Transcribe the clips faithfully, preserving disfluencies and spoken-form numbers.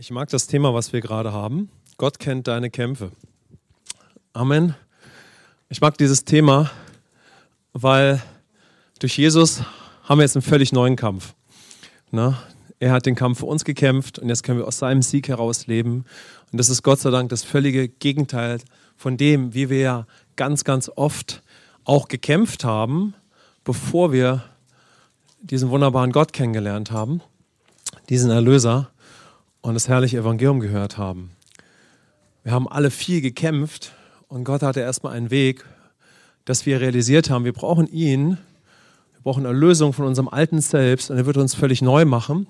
Ich mag das Thema, was wir gerade haben. Gott kennt deine Kämpfe. Amen. Ich mag dieses Thema, weil durch Jesus haben wir jetzt einen völlig neuen Kampf. Ne? Er hat den Kampf für uns gekämpft und jetzt können wir aus seinem Sieg heraus leben. Und das ist Gott sei Dank das völlige Gegenteil von dem, wie wir ja ganz, ganz oft auch gekämpft haben, bevor wir diesen wunderbaren Gott kennengelernt haben, diesen Erlöser und das herrliche Evangelium gehört haben. Wir haben alle viel gekämpft und Gott hatte erstmal einen Weg, dass wir realisiert haben, wir brauchen ihn, wir brauchen Erlösung von unserem alten Selbst und er wird uns völlig neu machen.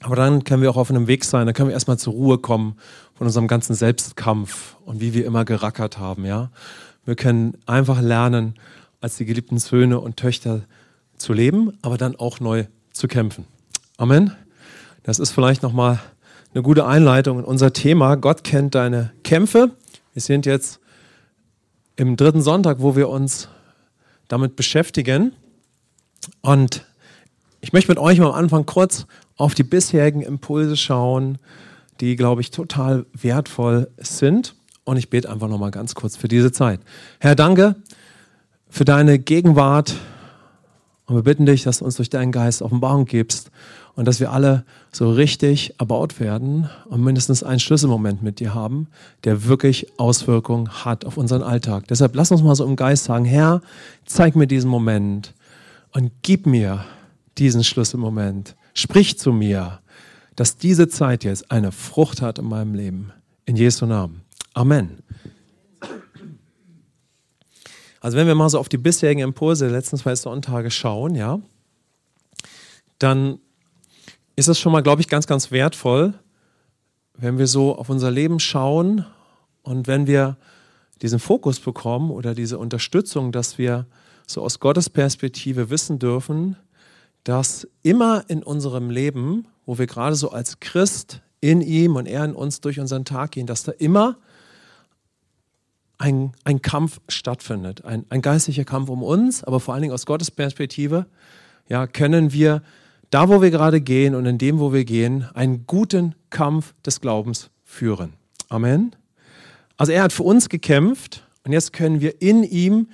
Aber dann können wir auch auf einem Weg sein, dann können wir erstmal zur Ruhe kommen von unserem ganzen Selbstkampf und wie wir immer gerackert haben. Ja? Wir können einfach lernen, als die geliebten Söhne und Töchter zu leben, aber dann auch neu zu kämpfen. Amen. Das ist vielleicht nochmal eine gute Einleitung in unser Thema. Gott kennt deine Kämpfe. Wir sind jetzt im dritten Sonntag, wo wir uns damit beschäftigen. Und ich möchte mit euch am Anfang kurz auf die bisherigen Impulse schauen, die, glaube ich, total wertvoll sind. Und ich bete einfach nochmal ganz kurz für diese Zeit. Herr, danke für deine Gegenwart. Und wir bitten dich, dass du uns durch deinen Geist Offenbarung gibst und dass wir alle so richtig erbaut werden und mindestens einen Schlüsselmoment mit dir haben, der wirklich Auswirkungen hat auf unseren Alltag. Deshalb lass uns mal so im Geist sagen, Herr, zeig mir diesen Moment und gib mir diesen Schlüsselmoment. Sprich zu mir, dass diese Zeit jetzt eine Frucht hat in meinem Leben. In Jesu Namen. Amen. Also wenn wir mal so auf die bisherigen Impulse der letzten zwei Sonntage schauen, ja, dann ist es schon mal, glaube ich, ganz, ganz wertvoll, wenn wir so auf unser Leben schauen und wenn wir diesen Fokus bekommen oder diese Unterstützung, dass wir so aus Gottes Perspektive wissen dürfen, dass immer in unserem Leben, wo wir gerade so als Christ in ihm und er in uns durch unseren Tag gehen, dass da immer Ein, ein Kampf stattfindet, ein, ein geistlicher Kampf um uns, aber vor allen Dingen aus Gottes Perspektive, ja, können wir da, wo wir gerade gehen und in dem, wo wir gehen, einen guten Kampf des Glaubens führen. Amen. Also er hat für uns gekämpft und jetzt können wir in ihm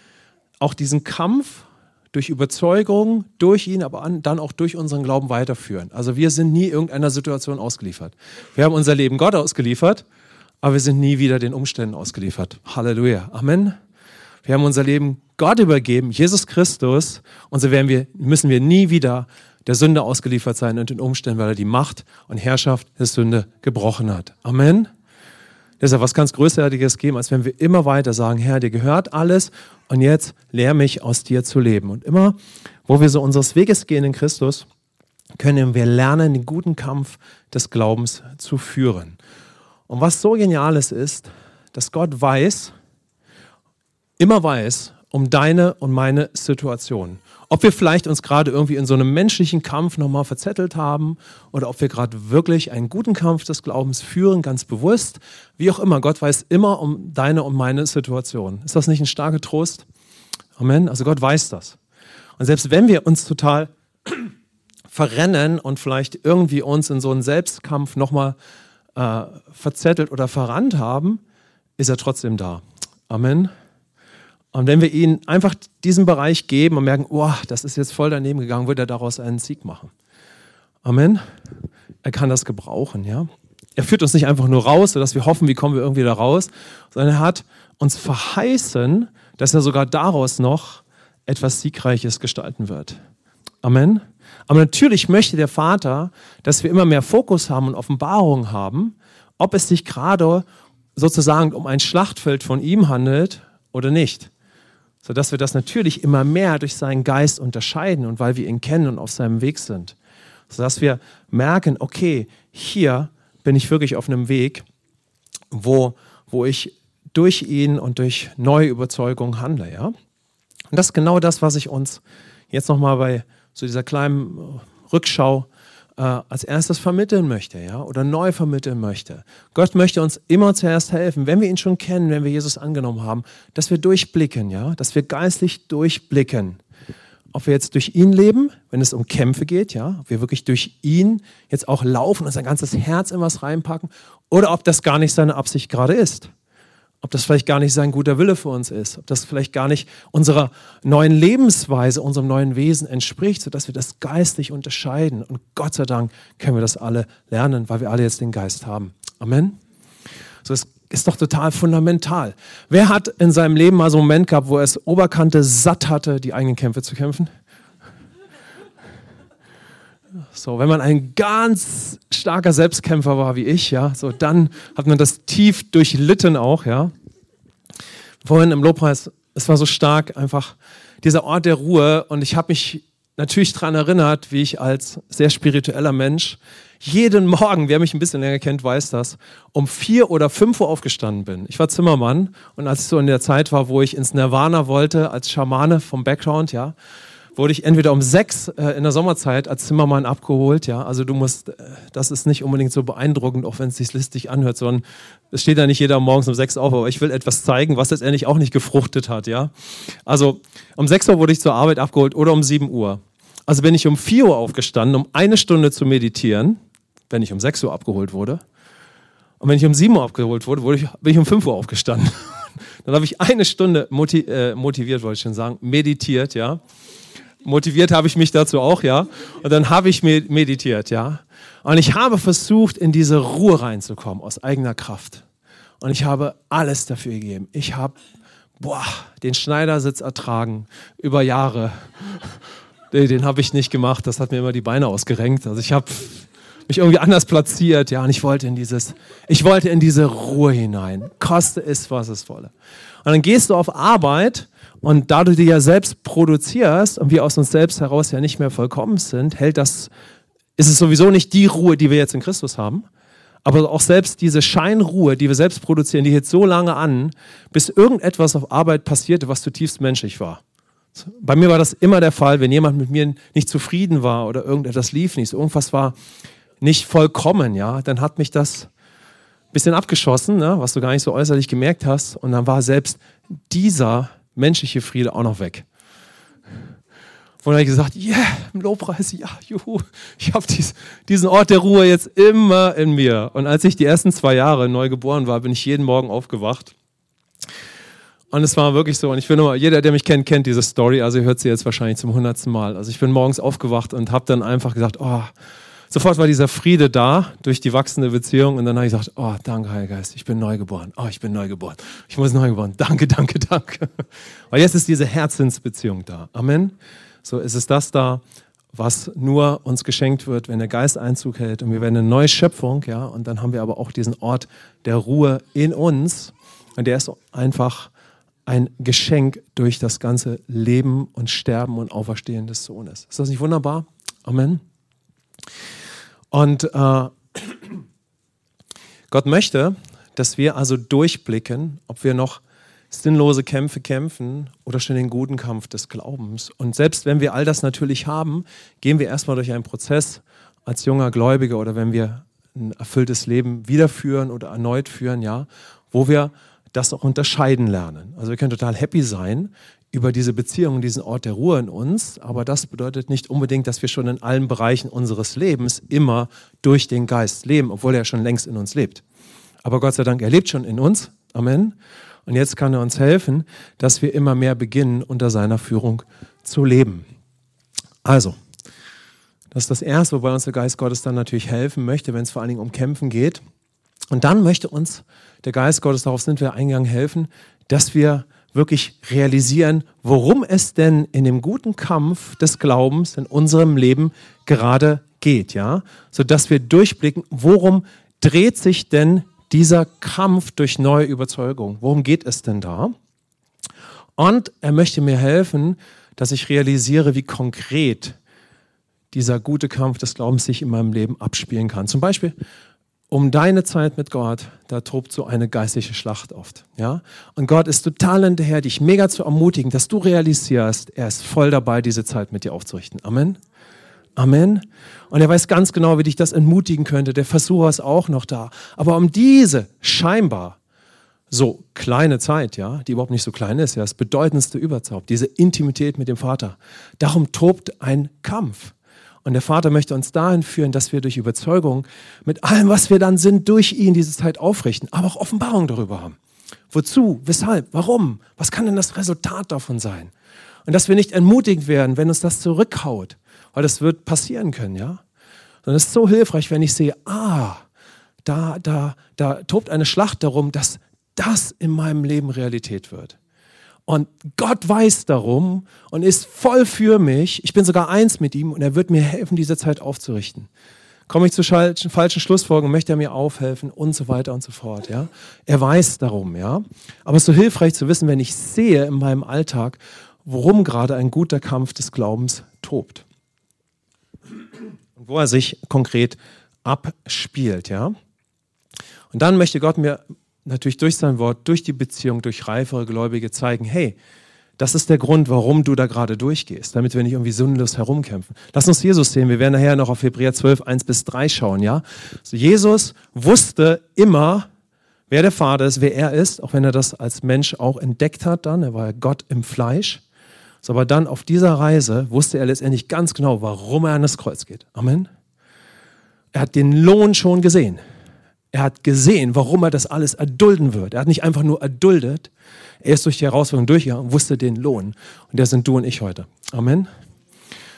auch diesen Kampf durch Überzeugung, durch ihn, aber an, dann auch durch unseren Glauben weiterführen. Also wir sind nie irgendeiner Situation ausgeliefert. Wir haben unser Leben Gott ausgeliefert, aber wir sind nie wieder den Umständen ausgeliefert. Halleluja. Amen. Wir haben unser Leben Gott übergeben, Jesus Christus. Und so werden wir, müssen wir nie wieder der Sünde ausgeliefert sein und den Umständen, weil er die Macht und Herrschaft der Sünde gebrochen hat. Amen. Das ist ja was ganz Großartiges geben, als wenn wir immer weiter sagen, Herr, dir gehört alles und jetzt lehr mich, aus dir zu leben. Und immer, wo wir so unseres Weges gehen in Christus, können wir lernen, den guten Kampf des Glaubens zu führen. Und was so Geniales ist, dass Gott weiß, immer weiß, um deine und meine Situation. Ob wir vielleicht uns gerade irgendwie in so einem menschlichen Kampf nochmal verzettelt haben oder ob wir gerade wirklich einen guten Kampf des Glaubens führen, ganz bewusst. Wie auch immer, Gott weiß immer um deine und meine Situation. Ist das nicht ein starker Trost? Amen. Also Gott weiß das. Und selbst wenn wir uns total verrennen und vielleicht irgendwie uns in so einen Selbstkampf nochmal Äh, verzettelt oder verrannt haben, ist er trotzdem da. Amen. Und wenn wir ihm einfach diesen Bereich geben und merken, oh, das ist jetzt voll daneben gegangen, wird er daraus einen Sieg machen. Amen. Er kann das gebrauchen, ja. Er führt uns nicht einfach nur raus, sodass wir hoffen, wie kommen wir irgendwie da raus, sondern er hat uns verheißen, dass er sogar daraus noch etwas Siegreiches gestalten wird. Amen. Aber natürlich möchte der Vater, dass wir immer mehr Fokus haben und Offenbarung haben, ob es sich gerade sozusagen um ein Schlachtfeld von ihm handelt oder nicht. Sodass wir das natürlich immer mehr durch seinen Geist unterscheiden und weil wir ihn kennen und auf seinem Weg sind. Sodass wir merken, okay, hier bin ich wirklich auf einem Weg, wo, wo ich durch ihn und durch neue Überzeugungen handle. Ja? Und das ist genau das, was ich uns jetzt nochmal bei so dieser kleinen Rückschau äh, als erstes vermitteln möchte, ja, oder neu vermitteln möchte. Gott möchte uns immer zuerst helfen, wenn wir ihn schon kennen, wenn wir Jesus angenommen haben, dass wir durchblicken, ja, dass wir geistlich durchblicken. ob wir jetzt durch ihn leben, wenn es um Kämpfe geht, ja, ob wir wirklich durch ihn jetzt auch laufen, unser ganzes Herz in was reinpacken, oder ob das gar nicht seine Absicht gerade ist. Ob das vielleicht gar nicht sein guter Wille für uns ist, ob das vielleicht gar nicht unserer neuen Lebensweise, unserem neuen Wesen entspricht, sodass wir das geistlich unterscheiden. Und Gott sei Dank können wir das alle lernen, weil wir alle jetzt den Geist haben. Amen. So, es ist doch total fundamental. Wer hat in seinem Leben mal so einen Moment gehabt, wo er es Oberkante satt hatte, die eigenen Kämpfe zu kämpfen? So, wenn man ein ganz starker Selbstkämpfer war wie ich, ja, so dann hat man das tief durchlitten auch, ja. Vorhin im Lobpreis, es war so stark einfach dieser Ort der Ruhe, und ich habe mich natürlich daran erinnert, wie ich als sehr spiritueller Mensch jeden Morgen, wer mich ein bisschen länger kennt, weiß das, um vier oder fünf Uhr aufgestanden bin. Ich war Zimmermann, und als ich so in der Zeit war, wo ich ins Nirvana wollte, als Schamane vom Background, ja, wurde ich entweder um sechs äh, in der Sommerzeit als Zimmermann abgeholt, ja, also du musst, äh, das ist nicht unbedingt so beeindruckend, auch wenn es sich listig anhört, sondern es steht ja nicht jeder morgens um sechs auf, aber ich will etwas zeigen, was letztendlich auch nicht gefruchtet hat, ja. Also um sechs Uhr wurde ich zur Arbeit abgeholt oder um sieben Uhr. Also bin ich um vier Uhr aufgestanden, um eine Stunde zu meditieren, wenn ich um sechs Uhr abgeholt wurde. Und wenn ich um sieben Uhr abgeholt wurde, wurde ich, bin ich um fünf Uhr aufgestanden. Dann habe ich eine Stunde moti äh, motiviert, wollte ich schon sagen, meditiert, ja. Motiviert habe ich mich dazu auch, ja. Und dann habe ich meditiert, ja. Und ich habe versucht, in diese Ruhe reinzukommen, aus eigener Kraft. Und ich habe alles dafür gegeben. Ich habe, boah, den Schneidersitz ertragen, über Jahre. Nee, den habe ich nicht gemacht, das hat mir immer die Beine ausgerenkt. Also ich habe mich irgendwie anders platziert, ja. Und ich wollte in dieses, ich wollte in diese Ruhe hinein. Koste es, was es wolle. Und dann gehst du auf Arbeit. Und da du dir ja selbst produzierst und wir aus uns selbst heraus ja nicht mehr vollkommen sind, hält das, ist es sowieso nicht die Ruhe, die wir jetzt in Christus haben, aber auch selbst diese Scheinruhe, die wir selbst produzieren, die hält so lange an, bis irgendetwas auf Arbeit passierte, was zutiefst menschlich war. Bei mir war das immer der Fall, wenn jemand mit mir nicht zufrieden war oder irgendetwas lief nicht, irgendwas war nicht vollkommen, ja, dann hat mich das ein bisschen abgeschossen, ne, was du gar nicht so äußerlich gemerkt hast, und dann war selbst dieser menschliche Friede auch noch weg. Und dann habe ich gesagt, ja, yeah, im Lobpreis, ja, juhu, ich habe dies, diesen Ort der Ruhe jetzt immer in mir. Und als ich die ersten zwei Jahre neu geboren war, bin ich jeden Morgen aufgewacht. Und es war wirklich so, und ich will nur, jeder, der mich kennt, kennt diese Story, also ihr hört sie jetzt wahrscheinlich zum hundertsten Mal. Also ich bin morgens aufgewacht und habe dann einfach gesagt, oh, sofort war dieser Friede da durch die wachsende Beziehung, und dann habe ich gesagt, oh, danke, Heiliger Geist, ich bin neu geboren. Oh, ich bin neu geboren. Ich muss neu geboren. Danke, danke, danke. Weil jetzt ist diese Herzensbeziehung da. Amen. So ist es das da, was nur uns geschenkt wird, wenn der Geist Einzug hält, und wir werden eine neue Schöpfung, ja, und dann haben wir aber auch diesen Ort der Ruhe in uns, und der ist einfach ein Geschenk durch das ganze Leben und Sterben und Auferstehen des Sohnes. Ist das nicht wunderbar? Amen. Und äh, Gott möchte, dass wir also durchblicken, ob wir noch sinnlose Kämpfe kämpfen oder schon den guten Kampf des Glaubens. Und selbst wenn wir all das natürlich haben, gehen wir erstmal durch einen Prozess als junger Gläubiger oder wenn wir ein erfülltes Leben wiederführen oder erneut führen, ja, wo wir das auch unterscheiden lernen. Also wir können total happy sein über diese Beziehung, diesen Ort der Ruhe in uns, aber das bedeutet nicht unbedingt, dass wir schon in allen Bereichen unseres Lebens immer durch den Geist leben, obwohl er schon längst in uns lebt. Aber Gott sei Dank, er lebt schon in uns. Amen. Und jetzt kann er uns helfen, dass wir immer mehr beginnen, unter seiner Führung zu leben. Also, das ist das Erste, wobei uns der Geist Gottes dann natürlich helfen möchte, wenn es vor allen Dingen um Kämpfen geht. Und dann möchte uns der Geist Gottes, darauf sind wir eingegangen, helfen, dass wir wirklich realisieren, worum es denn in dem guten Kampf des Glaubens in unserem Leben gerade geht, ja, sodass wir durchblicken, worum dreht sich denn dieser Kampf durch neue Überzeugung? Worum geht es denn da? Und er möchte mir helfen, dass ich realisiere, wie konkret dieser gute Kampf des Glaubens sich in meinem Leben abspielen kann. Zum Beispiel um deine Zeit mit Gott, da tobt so eine geistliche Schlacht oft. Ja? Und Gott ist total hinterher, dich mega zu ermutigen, dass du realisierst, er ist voll dabei, diese Zeit mit dir aufzurichten. Amen. Amen. Und er weiß ganz genau, wie dich das entmutigen könnte. Der Versucher ist auch noch da. Aber um diese scheinbar so kleine Zeit, ja, die überhaupt nicht so klein ist, ja, das bedeutendste überhaupt, diese Intimität mit dem Vater. Darum tobt ein Kampf. Und der Vater möchte uns dahin führen, dass wir durch Überzeugung mit allem, was wir dann sind, durch ihn diese Zeit aufrichten, aber auch Offenbarung darüber haben. Wozu? Weshalb? Warum? Was kann denn das Resultat davon sein? Und dass wir nicht entmutigt werden, wenn uns das zurückhaut, weil das wird passieren können, ja. Sondern es ist so hilfreich, wenn ich sehe, ah, da, da, da tobt eine Schlacht darum, dass das in meinem Leben Realität wird. Und Gott weiß darum und ist voll für mich. Ich bin sogar eins mit ihm und er wird mir helfen, diese Zeit aufzurichten. Komme ich zu falschen, falschen Schlussfolgerungen, möchte er mir aufhelfen und so weiter und so fort. Ja? Er weiß darum. Ja? Aber es ist so hilfreich zu wissen, wenn ich sehe in meinem Alltag, worum gerade ein guter Kampf des Glaubens tobt. Und wo er sich konkret abspielt. Ja? Und dann möchte Gott mir natürlich durch sein Wort, durch die Beziehung, durch reifere Gläubige zeigen, hey, das ist der Grund, warum du da gerade durchgehst, damit wir nicht irgendwie sinnlos herumkämpfen. Lass uns Jesus sehen, wir werden nachher noch auf Hebräer zwölf, eins bis drei schauen, ja. Also Jesus wusste immer, wer der Vater ist, wer er ist, auch wenn er das als Mensch auch entdeckt hat dann, er war ja Gott im Fleisch. So, aber dann auf dieser Reise wusste er letztendlich ganz genau, warum er an das Kreuz geht. Amen. Er hat den Lohn schon gesehen. Er hat gesehen, warum er das alles erdulden wird. Er hat nicht einfach nur erduldet. Er ist durch die Herausforderung durchgegangen und wusste den Lohn. Und der sind du und ich heute. Amen.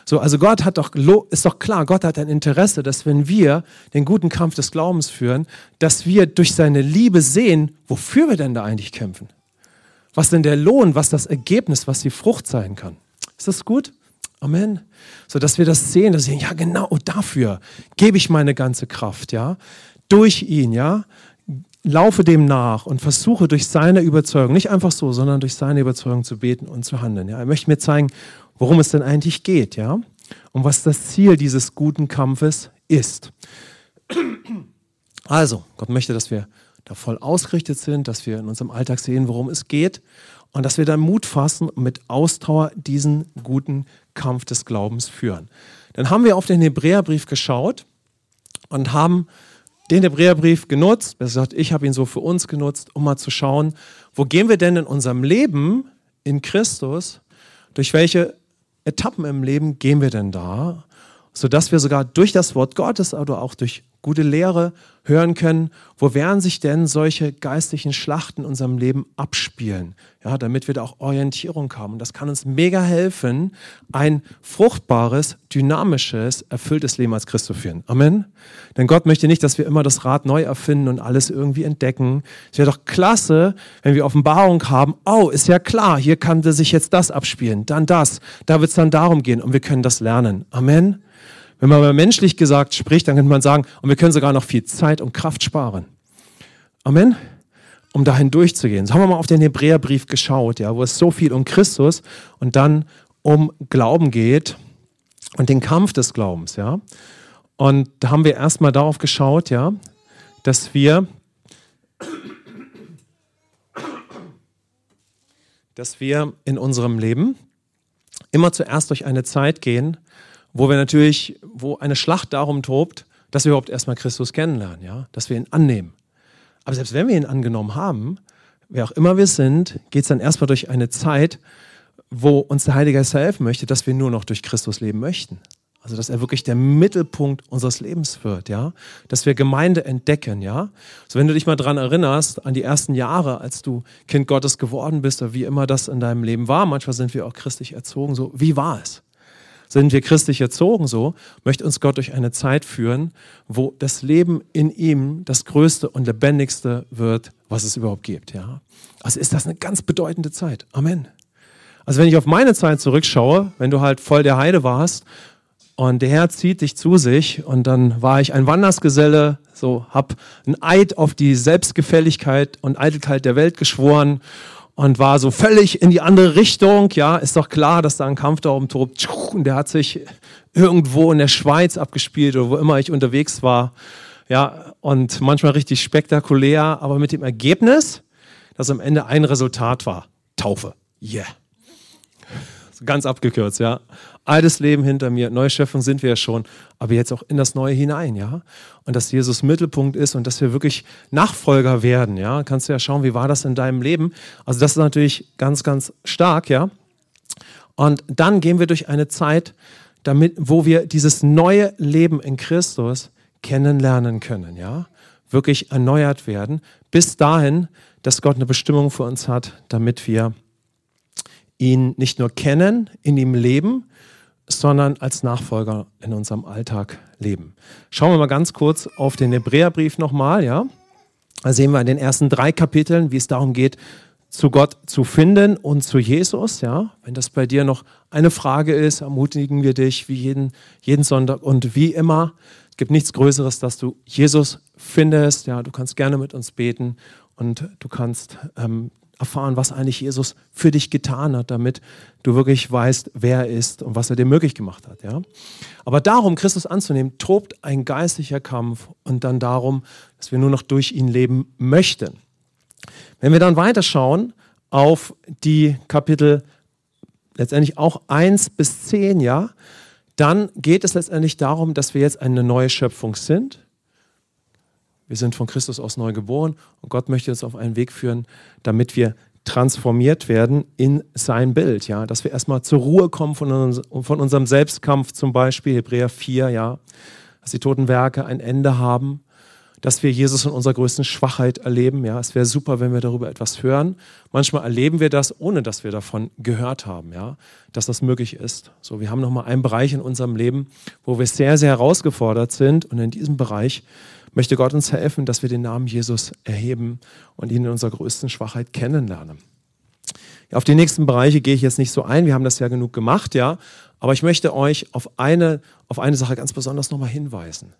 So, also Gott hat doch, ist doch klar, Gott hat ein Interesse, dass wenn wir den guten Kampf des Glaubens führen, dass wir durch seine Liebe sehen, wofür wir denn da eigentlich kämpfen. Was denn der Lohn, was das Ergebnis, was die Frucht sein kann. Ist das gut? Amen. So, dass wir das sehen, dass wir sehen, ja genau, dafür gebe ich meine ganze Kraft, ja. Durch ihn, ja, laufe dem nach und versuche durch seine Überzeugung, nicht einfach so, sondern durch seine Überzeugung zu beten und zu handeln. Ja. Er möchte mir zeigen, worum es denn eigentlich geht, ja, und was das Ziel dieses guten Kampfes ist. Also, Gott möchte, dass wir da voll ausgerichtet sind, dass wir in unserem Alltag sehen, worum es geht und dass wir dann Mut fassen und mit Ausdauer diesen guten Kampf des Glaubens führen. Dann haben wir auf den Hebräerbrief geschaut und haben den Hebräerbrief genutzt, besser gesagt, ich habe ihn so für uns genutzt, um mal zu schauen, wo gehen wir denn in unserem Leben in Christus, durch welche Etappen im Leben gehen wir denn da, sodass wir sogar durch das Wort Gottes, aber auch durch gute Lehre hören können, wo werden sich denn solche geistlichen Schlachten in unserem Leben abspielen, ja, damit wir da auch Orientierung haben. Und das kann uns mega helfen, ein fruchtbares, dynamisches, erfülltes Leben als Christ zu führen. Amen. Denn Gott möchte nicht, dass wir immer das Rad neu erfinden und alles irgendwie entdecken. Es wäre doch klasse, wenn wir Offenbarung haben, oh, ist ja klar, hier kann sich jetzt das abspielen, dann das, da wird es dann darum gehen und wir können das lernen. Amen. Wenn man mal menschlich gesagt spricht, dann könnte man sagen, und wir können sogar noch viel Zeit und Kraft sparen. Amen? Um dahin durchzugehen. So haben wir mal auf den Hebräerbrief geschaut, ja, wo es so viel um Christus und dann um Glauben geht und den Kampf des Glaubens. Ja. Und da haben wir erstmal darauf geschaut, ja, dass wir, dass wir in unserem Leben immer zuerst durch eine Zeit gehen, wo wir natürlich, wo eine Schlacht darum tobt, dass wir überhaupt erstmal Christus kennenlernen, ja, dass wir ihn annehmen. Aber selbst wenn wir ihn angenommen haben, wer auch immer wir sind, geht es dann erstmal durch eine Zeit, wo uns der Heilige Geist helfen möchte, dass wir nur noch durch Christus leben möchten. Also, dass er wirklich der Mittelpunkt unseres Lebens wird, ja, dass wir Gemeinde entdecken, ja. So, wenn du dich mal dran erinnerst, an die ersten Jahre, als du Kind Gottes geworden bist, oder wie immer das in deinem Leben war, manchmal sind wir auch christlich erzogen, so, wie war es? Sind wir christlich erzogen so, möchte uns Gott durch eine Zeit führen, wo das Leben in ihm das Größte und Lebendigste wird, was es überhaupt gibt. Ja? Also ist das eine ganz bedeutende Zeit. Amen. Also wenn ich auf meine Zeit zurückschaue, wenn du halt voll der Heide warst und der Herr zieht dich zu sich und dann war ich ein Wandersgeselle, so hab einen Eid auf die Selbstgefälligkeit und Eitelkeit der Welt geschworen und war so völlig in die andere Richtung, ja, ist doch klar, dass da ein Kampf da oben tobt. Und der hat sich irgendwo in der Schweiz abgespielt oder wo immer ich unterwegs war. Ja, und manchmal richtig spektakulär, aber mit dem Ergebnis, dass am Ende ein Resultat war. Taufe. Yeah. ganz abgekürzt, ja. Altes Leben hinter mir, Neuschöpfung sind wir ja schon, aber jetzt auch in das Neue hinein, ja. Und dass Jesus Mittelpunkt ist und dass wir wirklich Nachfolger werden, ja. Kannst du ja schauen, wie war das in deinem Leben? Also das ist natürlich ganz, ganz stark, ja. Und dann gehen wir durch eine Zeit, damit, wo wir dieses neue Leben in Christus kennenlernen können, ja. Wirklich erneuert werden, bis dahin, dass Gott eine Bestimmung für uns hat, damit wir ihn nicht nur kennen, in ihm leben, sondern als Nachfolger in unserem Alltag leben. Schauen wir mal ganz kurz auf den Hebräerbrief nochmal, ja. Da sehen wir in den ersten drei Kapiteln, wie es darum geht, zu Gott zu finden und zu Jesus, ja. Wenn das bei dir noch eine Frage ist, ermutigen wir dich, wie jeden, jeden Sonntag und wie immer. Es gibt nichts Größeres, dass du Jesus findest, ja. Du kannst gerne mit uns beten und du kannst ähm, erfahren, was eigentlich Jesus für dich getan hat, damit du wirklich weißt, wer er ist und was er dir möglich gemacht hat. Ja? Aber darum, Christus anzunehmen, tobt ein geistlicher Kampf und dann darum, dass wir nur noch durch ihn leben möchten. Wenn wir dann weiterschauen auf die Kapitel letztendlich auch eins bis zehn, ja, dann geht es letztendlich darum, dass wir jetzt eine neue Schöpfung sind. Wir sind von Christus aus neu geboren und Gott möchte uns auf einen Weg führen, damit wir transformiert werden in sein Bild. Ja? Dass wir erstmal zur Ruhe kommen von, uns, von unserem Selbstkampf, zum Beispiel Hebräer vier, ja? Dass die toten Werke ein Ende haben, dass wir Jesus in unserer größten Schwachheit erleben. Ja? Es wäre super, wenn wir darüber etwas hören. Manchmal erleben wir das, ohne dass wir davon gehört haben, ja? Dass das möglich ist. So, wir haben nochmal einen Bereich in unserem Leben, wo wir sehr, sehr herausgefordert sind und in diesem Bereich möchte Gott uns helfen, dass wir den Namen Jesus erheben und ihn in unserer größten Schwachheit kennenlernen. Ja, auf die nächsten Bereiche gehe ich jetzt nicht so ein, wir haben das ja genug gemacht, ja, aber ich möchte euch auf eine, auf eine Sache ganz besonders nochmal hinweisen.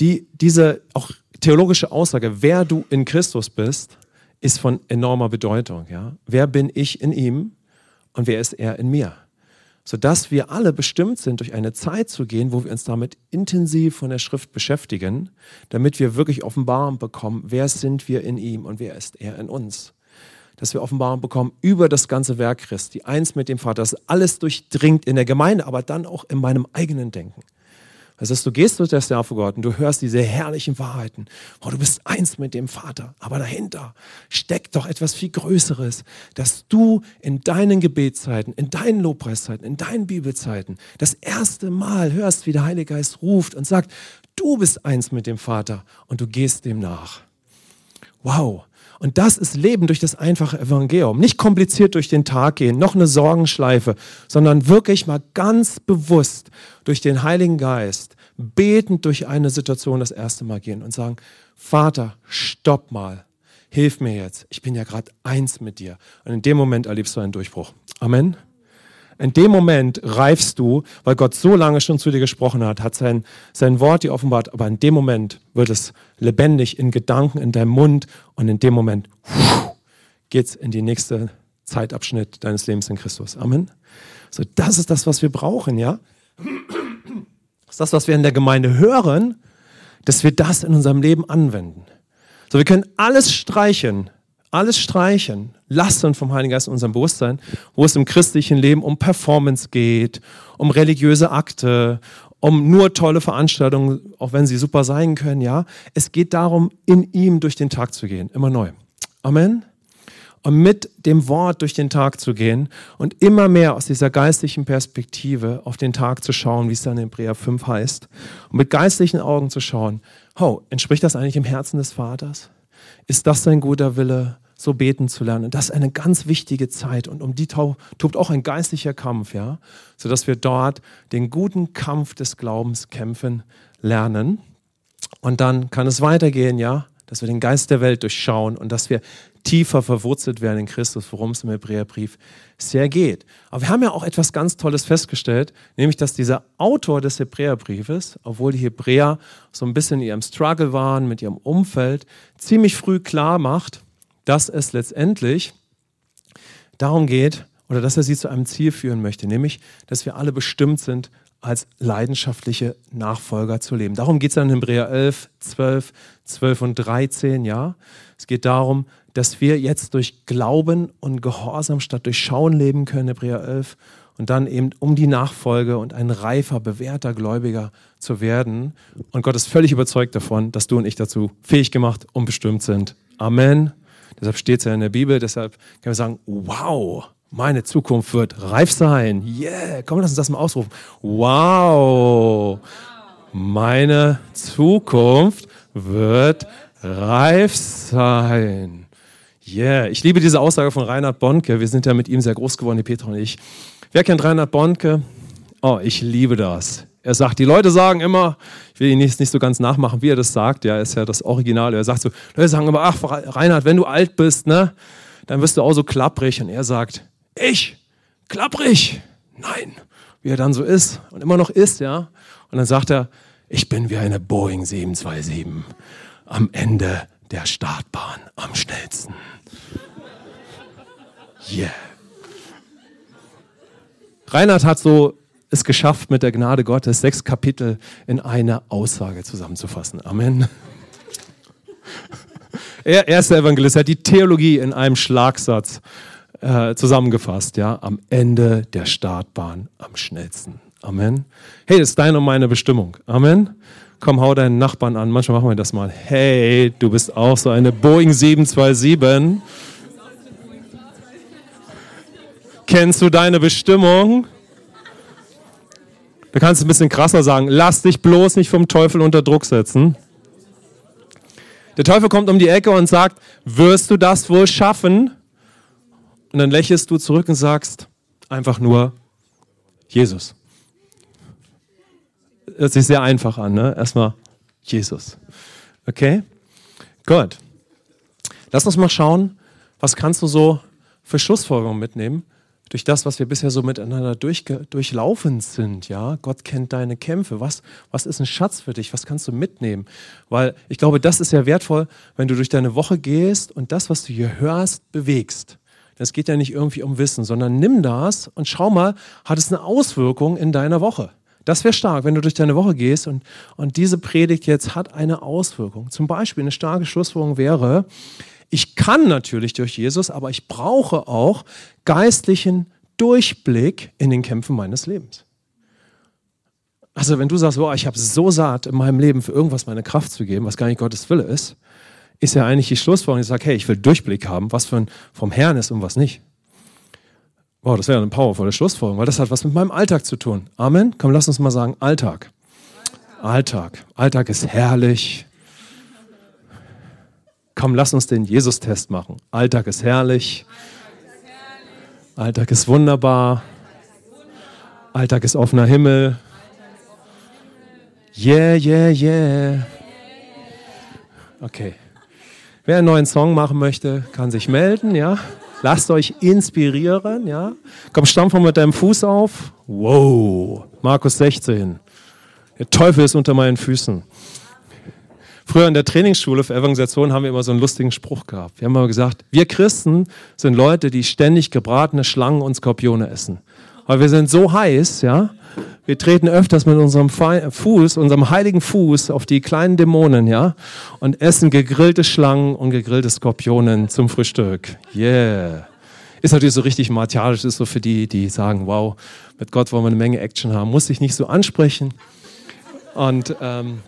Die, diese auch theologische Aussage, wer du in Christus bist, ist von enormer Bedeutung. Ja? Wer bin ich in ihm und wer ist er in mir? Sodass wir alle bestimmt sind, durch eine Zeit zu gehen, wo wir uns damit intensiv von der Schrift beschäftigen, damit wir wirklich Offenbarung bekommen, wer sind wir in ihm und wer ist er in uns. Dass wir Offenbarung bekommen über das ganze Werk Christi, eins mit dem Vater, das alles durchdringt in der Gemeinde, aber dann auch in meinem eigenen Denken. Das heißt, du gehst durch das Jahr vor Gott und du hörst diese herrlichen Wahrheiten. Oh, du bist eins mit dem Vater, aber dahinter steckt doch etwas viel Größeres, dass du in deinen Gebetszeiten, in deinen Lobpreiszeiten, in deinen Bibelzeiten das erste Mal hörst, wie der Heilige Geist ruft und sagt, du bist eins mit dem Vater und du gehst dem nach. Wow! Und das ist Leben durch das einfache Evangelium. Nicht kompliziert durch den Tag gehen, noch eine Sorgenschleife, sondern wirklich mal ganz bewusst durch den Heiligen Geist, betend durch eine Situation das erste Mal gehen und sagen, Vater, stopp mal, hilf mir jetzt, ich bin ja gerade eins mit dir. Und in dem Moment erlebst du einen Durchbruch. Amen. In dem Moment reifst du, weil Gott so lange schon zu dir gesprochen hat, hat sein, sein Wort dir offenbart, aber in dem Moment wird es lebendig in Gedanken, in deinem Mund und in dem Moment geht es in den nächsten Zeitabschnitt deines Lebens in Christus. Amen. So, das ist das, was wir brauchen, ja. Das ist das, was wir in der Gemeinde hören, dass wir das in unserem Leben anwenden. So, wir können alles streichen, alles streichen, lassen vom Heiligen Geist in unserem Bewusstsein, wo es im christlichen Leben um Performance geht, um religiöse Akte, um nur tolle Veranstaltungen, auch wenn sie super sein können, ja. Es geht darum, in ihm durch den Tag zu gehen, immer neu. Amen. Und mit dem Wort durch den Tag zu gehen und immer mehr aus dieser geistlichen Perspektive auf den Tag zu schauen, wie es dann in Hebräer fünf heißt, und mit geistlichen Augen zu schauen, oh, entspricht das eigentlich dem Herzen des Vaters? Ist das sein guter Wille? So beten zu lernen. Das ist eine ganz wichtige Zeit und um die tobt auch ein geistlicher Kampf, ja, sodass wir dort den guten Kampf des Glaubens kämpfen lernen. Und dann kann es weitergehen, ja, dass wir den Geist der Welt durchschauen und dass wir tiefer verwurzelt werden in Christus, worum es im Hebräerbrief sehr geht. Aber wir haben ja auch etwas ganz Tolles festgestellt, nämlich, dass dieser Autor des Hebräerbriefes, obwohl die Hebräer so ein bisschen in ihrem Struggle waren, mit ihrem Umfeld, ziemlich früh klar macht, dass es letztendlich darum geht, oder dass er sie zu einem Ziel führen möchte, nämlich, dass wir alle bestimmt sind, als leidenschaftliche Nachfolger zu leben. Darum geht es dann in Hebräer elf, zwölf, zwölf und dreizehn, ja. Es geht darum, dass wir jetzt durch Glauben und Gehorsam statt durch Schauen leben können, Hebräer elf, und dann eben um die Nachfolge und ein reifer, bewährter Gläubiger zu werden. Und Gott ist völlig überzeugt davon, dass du und ich dazu fähig gemacht und bestimmt sind. Amen. Deshalb steht es ja in der Bibel, deshalb können wir sagen, wow, meine Zukunft wird reif sein. Yeah, komm, lass uns das mal ausrufen. Wow, meine Zukunft wird reif sein. Yeah, ich liebe diese Aussage von Reinhard Bonke. Wir sind ja mit ihm sehr groß geworden, die Petra und ich. Wer kennt Reinhard Bonke? Oh, ich liebe das. Er sagt, die Leute sagen immer, ich will ihn nicht, nicht so ganz nachmachen, wie er das sagt, ja, ist ja das Original. Er sagt so, Leute sagen immer, ach Reinhard, wenn du alt bist, ne, dann wirst du auch so klapprig. Und er sagt, ich? Klapprig? Nein. Wie er dann so ist und immer noch ist, ja. Und dann sagt er, ich bin wie eine Boeing sieben zwei sieben am Ende der Startbahn am schnellsten. Yeah. Reinhard hat so es geschafft, mit der Gnade Gottes sechs Kapitel in einer Aussage zusammenzufassen. Amen. Er, er ist der Evangelist, er hat die Theologie in einem Schlagsatz äh, zusammengefasst. Ja? Am Ende der Startbahn am schnellsten. Amen. Hey, das ist deine und meine Bestimmung. Amen. Komm, hau deinen Nachbarn an. Manchmal machen wir das mal. Hey, du bist auch so eine Boeing sieben zwei sieben. Kennst du deine Bestimmung? Du kannst es ein bisschen krasser sagen. Lass dich bloß nicht vom Teufel unter Druck setzen. Der Teufel kommt um die Ecke und sagt, wirst du das wohl schaffen? Und dann lächelst du zurück und sagst einfach nur, Jesus. Hört sich sehr einfach an, ne? Erstmal Jesus. Okay? Gut. Lass uns mal schauen, was kannst du so für Schlussfolgerungen mitnehmen, durch das, was wir bisher so miteinander durchge- durchlaufend sind. Ja? Gott kennt deine Kämpfe. Was, was ist ein Schatz für dich? Was kannst du mitnehmen? Weil ich glaube, das ist ja wertvoll, wenn du durch deine Woche gehst und das, was du hier hörst, bewegst. Es geht ja nicht irgendwie um Wissen, sondern nimm das und schau mal, hat es eine Auswirkung in deiner Woche? Das wäre stark, wenn du durch deine Woche gehst und, und diese Predigt jetzt hat eine Auswirkung. Zum Beispiel eine starke Schlussfolgerung wäre, ich kann natürlich durch Jesus, aber ich brauche auch geistlichen Durchblick in den Kämpfen meines Lebens. Also wenn du sagst, boah, ich habe so satt in meinem Leben für irgendwas meine Kraft zu geben, was gar nicht Gottes Wille ist, ist ja eigentlich die Schlussfolgerung, ich sage, hey, ich will Durchblick haben, was für ein, vom Herrn ist und was nicht. Wow, das wäre eine powervolle Schlussfolgerung, weil das hat was mit meinem Alltag zu tun. Amen? Komm, lass uns mal sagen, Alltag. Alltag. Alltag ist herrlich. Komm, lass uns den Jesus-Test machen. Alltag ist herrlich. Alltag ist wunderbar. Alltag ist offener Himmel. Yeah, yeah, yeah. Okay. Wer einen neuen Song machen möchte, kann sich melden, ja. Lasst euch inspirieren, ja. Komm, stampf mal mit deinem Fuß auf. Wow. Markus sechzehn. Der Teufel ist unter meinen Füßen. Früher in der Trainingsschule für Evangelisation haben wir immer so einen lustigen Spruch gehabt. Wir haben immer gesagt, wir Christen sind Leute, die ständig gebratene Schlangen und Skorpione essen. Weil wir sind so heiß, ja. Wir treten öfters mit unserem Fuß, unserem heiligen Fuß auf die kleinen Dämonen, ja. Und essen gegrillte Schlangen und gegrillte Skorpionen zum Frühstück. Yeah. Ist natürlich so richtig martialisch, ist so für die, die sagen, wow, mit Gott wollen wir eine Menge Action haben. Muss dich nicht so ansprechen. Und, ähm,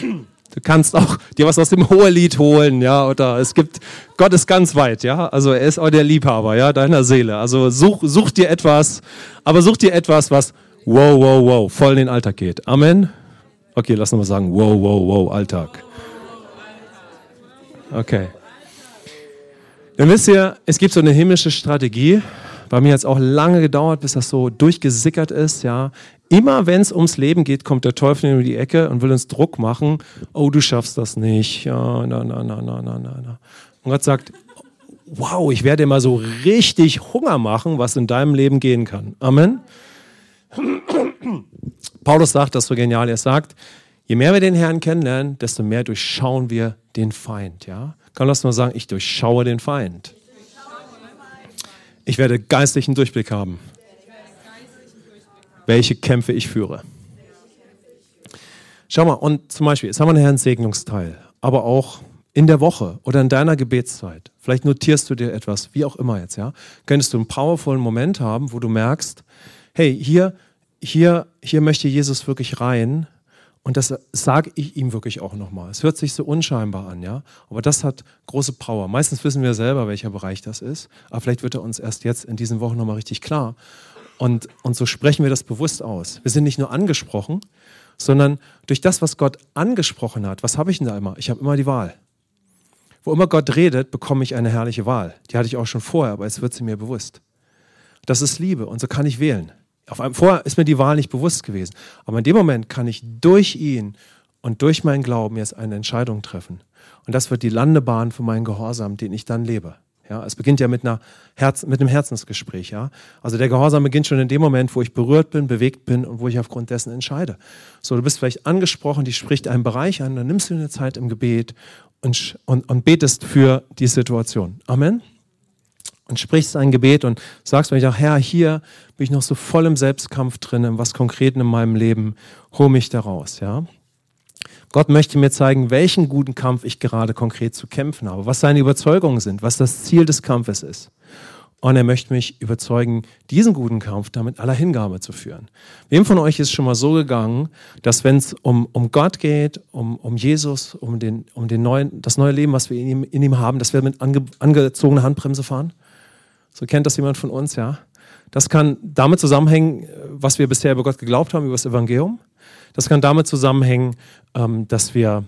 du kannst auch dir was aus dem Hohelied holen, ja, oder es gibt, Gott ist ganz weit, ja, also er ist auch der Liebhaber, ja, deiner Seele, also such, such dir etwas, aber such dir etwas, was wow, wow, wow, voll in den Alltag geht, Amen? Okay, lass uns mal sagen, wow, wow, wow, Alltag. Okay. Dann wisst ihr, es gibt so eine himmlische Strategie, bei mir hat es auch lange gedauert, bis das so durchgesickert ist, ja. Immer wenn es ums Leben geht, kommt der Teufel in die Ecke und will uns Druck machen. Oh, du schaffst das nicht. Ja, na, na, na, na, na, na. Und Gott sagt, wow, ich werde dir mal so richtig Hunger machen, was in deinem Leben gehen kann. Amen. Paulus sagt das so genial. Er sagt, je mehr wir den Herrn kennenlernen, desto mehr durchschauen wir den Feind. Ja? Kann man das mal sagen? Ich durchschaue den Feind. Ich werde geistlichen Durchblick haben. Welche Kämpfe ich führe. Schau mal, und zum Beispiel, jetzt haben wir einen Herrnsegnungsteil, aber auch in der Woche oder in deiner Gebetszeit, vielleicht notierst du dir etwas, wie auch immer jetzt, ja, könntest du einen powervollen Moment haben, wo du merkst, hey, hier, hier, hier möchte Jesus wirklich rein. Und das sage ich ihm wirklich auch nochmal. Es hört sich so unscheinbar an, ja. Aber das hat große Power. Meistens wissen wir selber, welcher Bereich das ist. Aber vielleicht wird er uns erst jetzt in diesen Wochen nochmal richtig klar. Und, und so sprechen wir das bewusst aus. Wir sind nicht nur angesprochen, sondern durch das, was Gott angesprochen hat, was habe ich denn da immer? Ich habe immer die Wahl. Wo immer Gott redet, bekomme ich eine herrliche Wahl. Die hatte ich auch schon vorher, aber jetzt wird sie mir bewusst. Das ist Liebe und so kann ich wählen. Auf einem, vorher ist mir die Wahl nicht bewusst gewesen. Aber in dem Moment kann ich durch ihn und durch meinen Glauben jetzt eine Entscheidung treffen. Und das wird die Landebahn für meinen Gehorsam, den ich dann lebe. Ja, es beginnt ja mit, einer Herz, mit einem Herzensgespräch. Ja? Also der Gehorsam beginnt schon in dem Moment, wo ich berührt bin, bewegt bin und wo ich aufgrund dessen entscheide. So, du bist vielleicht angesprochen, die spricht einen Bereich an, dann nimmst du eine Zeit im Gebet und, und, und betest für die Situation. Amen. Und sprichst ein Gebet und sagst mir, Herr, hier bin ich noch so voll im Selbstkampf drin, in was Konkreten in meinem Leben, hol mich da raus. Ja? Gott möchte mir zeigen, welchen guten Kampf ich gerade konkret zu kämpfen habe, was seine Überzeugungen sind, was das Ziel des Kampfes ist. Und er möchte mich überzeugen, diesen guten Kampf da mit aller Hingabe zu führen. Wem von euch ist schon mal so gegangen, dass wenn es um, um Gott geht, um, um Jesus, um, den, um den neuen, das neue Leben, was wir in ihm, in ihm haben, dass wir mit ange, angezogener Handbremse fahren? So kennt das jemand von uns, ja. Das kann damit zusammenhängen, was wir bisher über Gott geglaubt haben, über das Evangelium. Das kann damit zusammenhängen, dass wir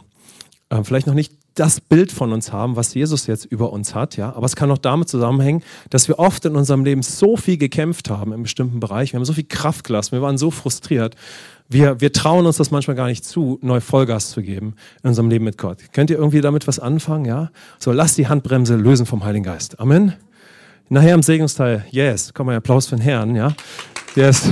vielleicht noch nicht das Bild von uns haben, was Jesus jetzt über uns hat, ja. Aber es kann auch damit zusammenhängen, dass wir oft in unserem Leben so viel gekämpft haben in bestimmten Bereichen. Wir haben so viel Kraft gelassen, wir waren so frustriert. Wir, wir trauen uns das manchmal gar nicht zu, neu Vollgas zu geben in unserem Leben mit Gott. Könnt ihr irgendwie damit was anfangen, ja? So, lasst die Handbremse lösen vom Heiligen Geist. Amen. Nachher im Segnungsteil, yes, komm mal, Applaus für den Herrn, ja, yes.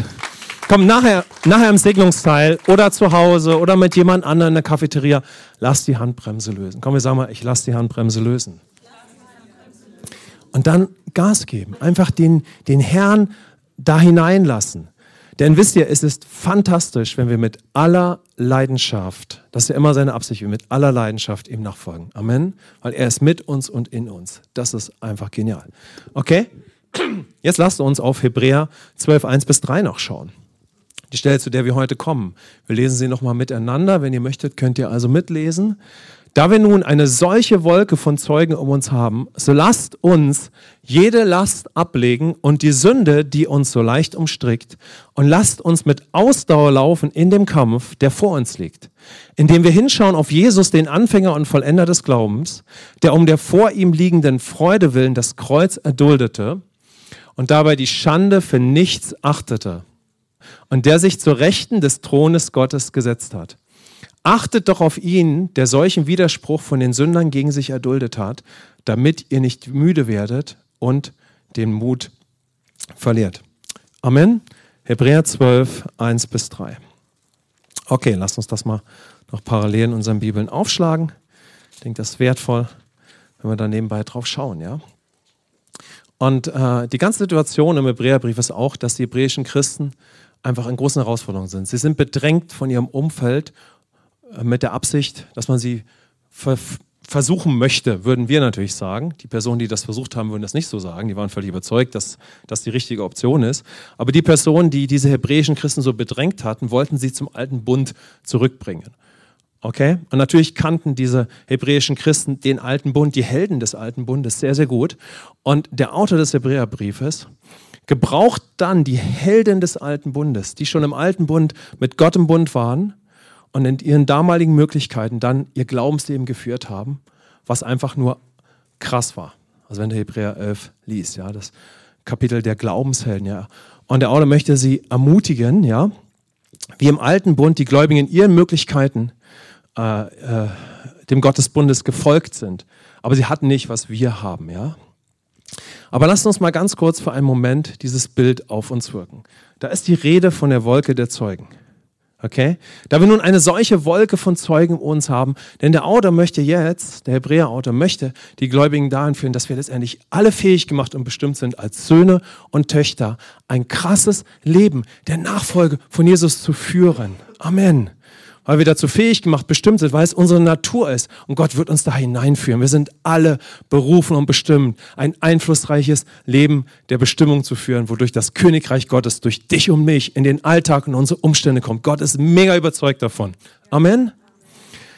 Komm, nachher, nachher im Segnungsteil oder zu Hause oder mit jemand anderem in der Cafeteria, lass die Handbremse lösen. Komm, wir sagen mal, ich lass die Handbremse lösen. Und dann Gas geben, einfach den, den Herrn da hineinlassen. Denn wisst ihr, es ist fantastisch, wenn wir mit aller Leidenschaft, das ist ja immer seine Absicht, wir mit aller Leidenschaft ihm nachfolgen. Amen. Weil er ist mit uns und in uns. Das ist einfach genial. Okay? Jetzt lasst uns auf Hebräer zwölf, eins bis drei noch schauen. Die Stelle, zu der wir heute kommen. Wir lesen sie nochmal miteinander. Wenn ihr möchtet, könnt ihr also mitlesen. Da wir nun eine solche Wolke von Zeugen um uns haben, so lasst uns jede Last ablegen und die Sünde, die uns so leicht umstrickt, und lasst uns mit Ausdauer laufen in dem Kampf, der vor uns liegt, indem wir hinschauen auf Jesus, den Anfänger und Vollender des Glaubens, der um der vor ihm liegenden Freude willen das Kreuz erduldete und dabei die Schande für nichts achtete und der sich zur Rechten des Thrones Gottes gesetzt hat. Achtet doch auf ihn, der solchen Widerspruch von den Sündern gegen sich erduldet hat, damit ihr nicht müde werdet und den Mut verliert. Amen. Hebräer zwölf, eins bis drei. Okay, lasst uns das mal noch parallel in unseren Bibeln aufschlagen. Ich denke, das ist wertvoll, wenn wir da nebenbei drauf schauen, ja. Und äh, die ganze Situation im Hebräerbrief ist auch, dass die hebräischen Christen einfach in großen Herausforderungen sind. Sie sind bedrängt von ihrem Umfeld mit der Absicht, dass man sie ver- versuchen möchte, würden wir natürlich sagen. Die Personen, die das versucht haben, würden das nicht so sagen. Die waren völlig überzeugt, dass das die richtige Option ist. Aber die Personen, die diese hebräischen Christen so bedrängt hatten, wollten sie zum alten Bund zurückbringen. Okay? Und natürlich kannten diese hebräischen Christen den alten Bund, die Helden des alten Bundes sehr, sehr gut. Und der Autor des Hebräerbriefes gebraucht dann die Helden des alten Bundes, die schon im alten Bund mit Gott im Bund waren, und in ihren damaligen Möglichkeiten dann ihr Glaubensleben geführt haben, was einfach nur krass war. Also wenn der Hebräer elf liest, ja, das Kapitel der Glaubenshelden, ja. Und der Autor möchte sie ermutigen, ja, wie im alten Bund die Gläubigen in ihren Möglichkeiten äh, äh, dem Gottesbundes gefolgt sind. Aber sie hatten nicht, was wir haben, ja. Aber lasst uns mal ganz kurz für einen Moment dieses Bild auf uns wirken. Da ist die Rede von der Wolke der Zeugen. Okay? Da wir nun eine solche Wolke von Zeugen um uns haben, denn der Autor möchte jetzt, der Hebräer-Autor möchte die Gläubigen dahin führen, dass wir letztendlich alle fähig gemacht und bestimmt sind, als Söhne und Töchter ein krasses Leben der Nachfolge von Jesus zu führen. Amen. weil wir dazu fähig gemacht, bestimmt sind, weil es unsere Natur ist. Und Gott wird uns da hineinführen. Wir sind alle berufen und bestimmt, ein einflussreiches Leben der Bestimmung zu führen, wodurch das Königreich Gottes durch dich und mich in den Alltag und unsere Umstände kommt. Gott ist mega überzeugt davon. Amen.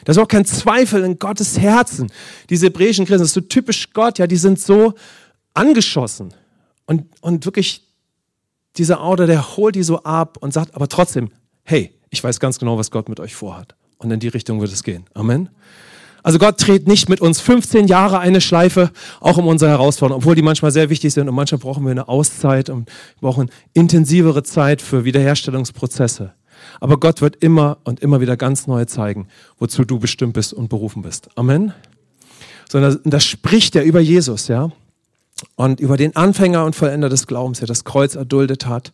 Da ist auch kein Zweifel in Gottes Herzen. Diese hebräischen Christen, das ist so typisch Gott, ja, die sind so angeschossen. Und, und wirklich, dieser Autor, der holt die so ab und sagt, aber trotzdem, hey, ich weiß ganz genau, was Gott mit euch vorhat. Und in die Richtung wird es gehen. Amen. Also Gott dreht nicht mit uns fünfzehn Jahre eine Schleife, auch um unsere Herausforderungen, obwohl die manchmal sehr wichtig sind und manchmal brauchen wir eine Auszeit und brauchen intensivere Zeit für Wiederherstellungsprozesse. Aber Gott wird immer und immer wieder ganz neu zeigen, wozu du bestimmt bist und berufen bist. Amen. Sondern das spricht er über Jesus, ja. Und über den Anfänger und Vollender des Glaubens, der das Kreuz erduldet hat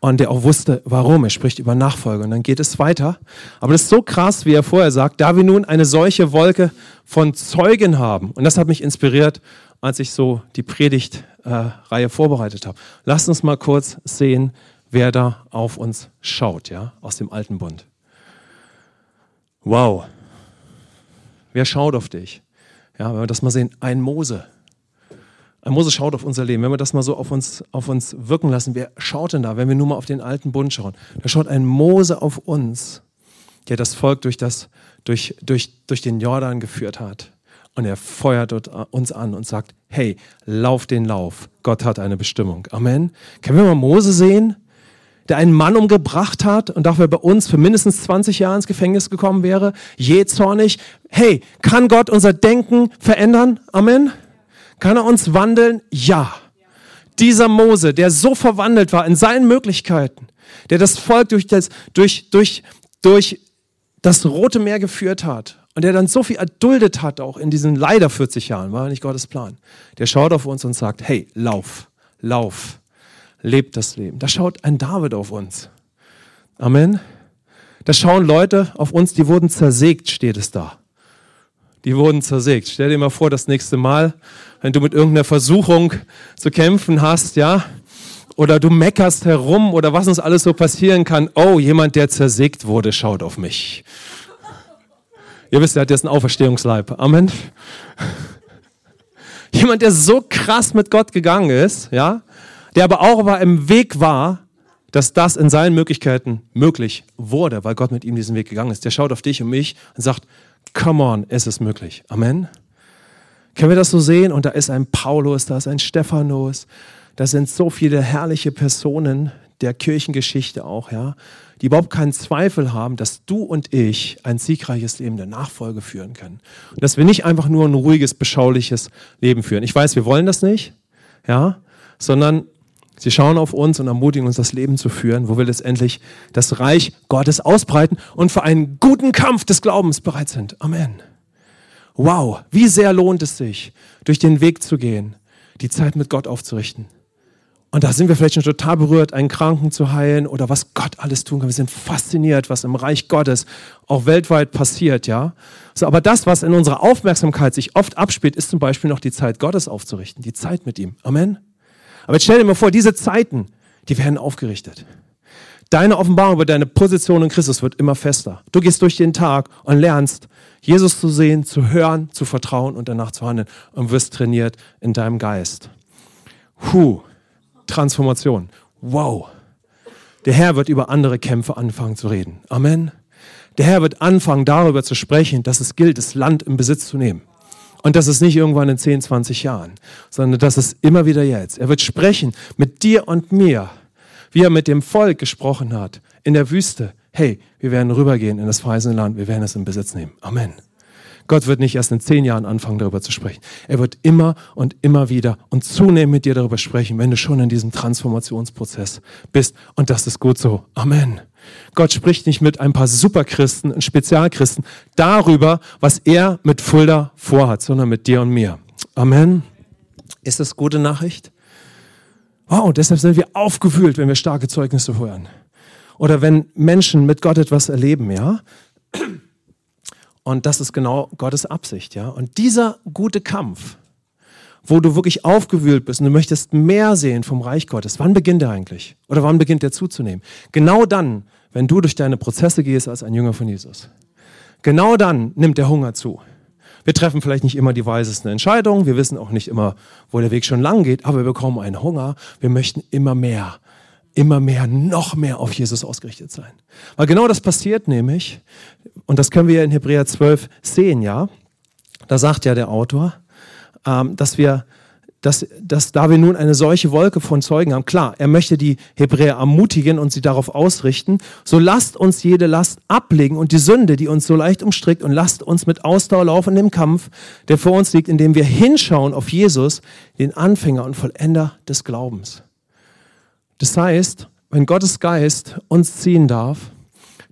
und der auch wusste, warum. Er spricht über Nachfolge und dann geht es weiter. Aber das ist so krass, wie er vorher sagt, da wir nun eine solche Wolke von Zeugen haben. Und das hat mich inspiriert, als ich so die Predigtreihe äh, vorbereitet habe. Lasst uns mal kurz sehen, wer da auf uns schaut, ja, aus dem Alten Bund. Wow. Wer schaut auf dich? Ja, wenn wir das mal sehen, ein Mose. Ein Mose schaut auf unser Leben. Wenn wir das mal so auf uns, auf uns wirken lassen, wer schaut denn da, wenn wir nur mal auf den Alten Bund schauen? Da schaut ein Mose auf uns, der das Volk durch, das, durch, durch, durch den Jordan geführt hat. Und er feuert uns an und sagt, hey, lauf den Lauf. Gott hat eine Bestimmung. Amen. Können wir mal Mose sehen, der einen Mann umgebracht hat und dafür bei uns für mindestens zwanzig Jahre ins Gefängnis gekommen wäre, jähzornig. Hey, kann Gott unser Denken verändern? Amen. Kann er uns wandeln? Ja. Dieser Mose, der so verwandelt war in seinen Möglichkeiten, der das Volk durch das, durch, durch, durch das Rote Meer geführt hat und der dann so viel erduldet hat, auch in diesen leider vierzig Jahren, war nicht Gottes Plan, der schaut auf uns und sagt, hey, lauf, lauf, lebt das Leben. Da schaut ein David auf uns. Amen. Da schauen Leute auf uns, die wurden zersägt, steht es da. Die wurden zersägt. Stell dir mal vor, das nächste Mal, wenn du mit irgendeiner Versuchung zu kämpfen hast, ja, oder du meckerst herum oder was uns alles so passieren kann. Oh, jemand, der zersägt wurde, schaut auf mich. Ihr wisst, er hat jetzt einen Auferstehungsleib. Amen. Jemand, der so krass mit Gott gegangen ist, ja, der aber auch aber im Weg war, dass das in seinen Möglichkeiten möglich wurde, weil Gott mit ihm diesen Weg gegangen ist. Der schaut auf dich und mich und sagt, come on, es ist möglich. Amen. Können wir das so sehen? Und da ist ein Paulus, da ist ein Stephanus, da sind so viele herrliche Personen der Kirchengeschichte auch, ja, die überhaupt keinen Zweifel haben, dass du und ich ein siegreiches Leben der Nachfolge führen können. Und dass wir nicht einfach nur ein ruhiges, beschauliches Leben führen. Ich weiß, wir wollen das nicht, ja, sondern sie schauen auf uns und ermutigen uns, das Leben zu führen, wo wir letztendlich das Reich Gottes ausbreiten und für einen guten Kampf des Glaubens bereit sind. Amen. Wow, wie sehr lohnt es sich, durch den Weg zu gehen, die Zeit mit Gott aufzurichten. Und da sind wir vielleicht schon total berührt, einen Kranken zu heilen oder was Gott alles tun kann. Wir sind fasziniert, was im Reich Gottes auch weltweit passiert, ja. So, aber das, was in unserer Aufmerksamkeit sich oft abspielt, ist zum Beispiel noch die Zeit Gottes aufzurichten, die Zeit mit ihm. Amen. Aber jetzt stell dir mal vor, diese Zeiten, die werden aufgerichtet. Deine Offenbarung über deine Position in Christus wird immer fester. Du gehst durch den Tag und lernst, Jesus zu sehen, zu hören, zu vertrauen und danach zu handeln und wirst trainiert in deinem Geist. Huh, Transformation. Wow. Der Herr wird über andere Kämpfe anfangen zu reden. Amen. Der Herr wird anfangen, darüber zu sprechen, dass es gilt, das Land in Besitz zu nehmen. Und das ist nicht irgendwann in zehn, zwanzig Jahren, sondern das ist immer wieder jetzt. Er wird sprechen mit dir und mir, wie er mit dem Volk gesprochen hat in der Wüste. Hey, wir werden rübergehen in das verheißene Land, wir werden es in Besitz nehmen. Amen. Gott wird nicht erst in zehn Jahren anfangen, darüber zu sprechen. Er wird immer und immer wieder und zunehmend mit dir darüber sprechen, wenn du schon in diesem Transformationsprozess bist. Und das ist gut so. Amen. Gott spricht nicht mit ein paar Superchristen und Spezialchristen darüber, was er mit Fulda vorhat, sondern mit dir und mir. Amen. Ist das gute Nachricht? Wow, deshalb sind wir aufgewühlt, wenn wir starke Zeugnisse hören. Oder wenn Menschen mit Gott etwas erleben, ja? Und das ist genau Gottes Absicht, ja? Und dieser gute Kampf, wo du wirklich aufgewühlt bist und du möchtest mehr sehen vom Reich Gottes, wann beginnt der eigentlich? Oder wann beginnt der zuzunehmen? Genau dann, wenn du durch deine Prozesse gehst als ein Jünger von Jesus. Genau dann nimmt der Hunger zu. Wir treffen vielleicht nicht immer die weisesten Entscheidungen, wir wissen auch nicht immer, wo der Weg schon lang geht, aber wir bekommen einen Hunger. Wir möchten immer mehr, immer mehr, noch mehr auf Jesus ausgerichtet sein. Weil genau das passiert nämlich, und das können wir ja in Hebräer zwölf sehen, ja, da sagt ja der Autor, ähm, dass wir Dass, dass da wir nun eine solche Wolke von Zeugen haben, klar, er möchte die Hebräer ermutigen und sie darauf ausrichten, so lasst uns jede Last ablegen und die Sünde, die uns so leicht umstrickt, und lasst uns mit Ausdauer laufen im Kampf, der vor uns liegt, indem wir hinschauen auf Jesus, den Anfänger und Vollender des Glaubens. Das heißt, wenn Gottes Geist uns ziehen darf,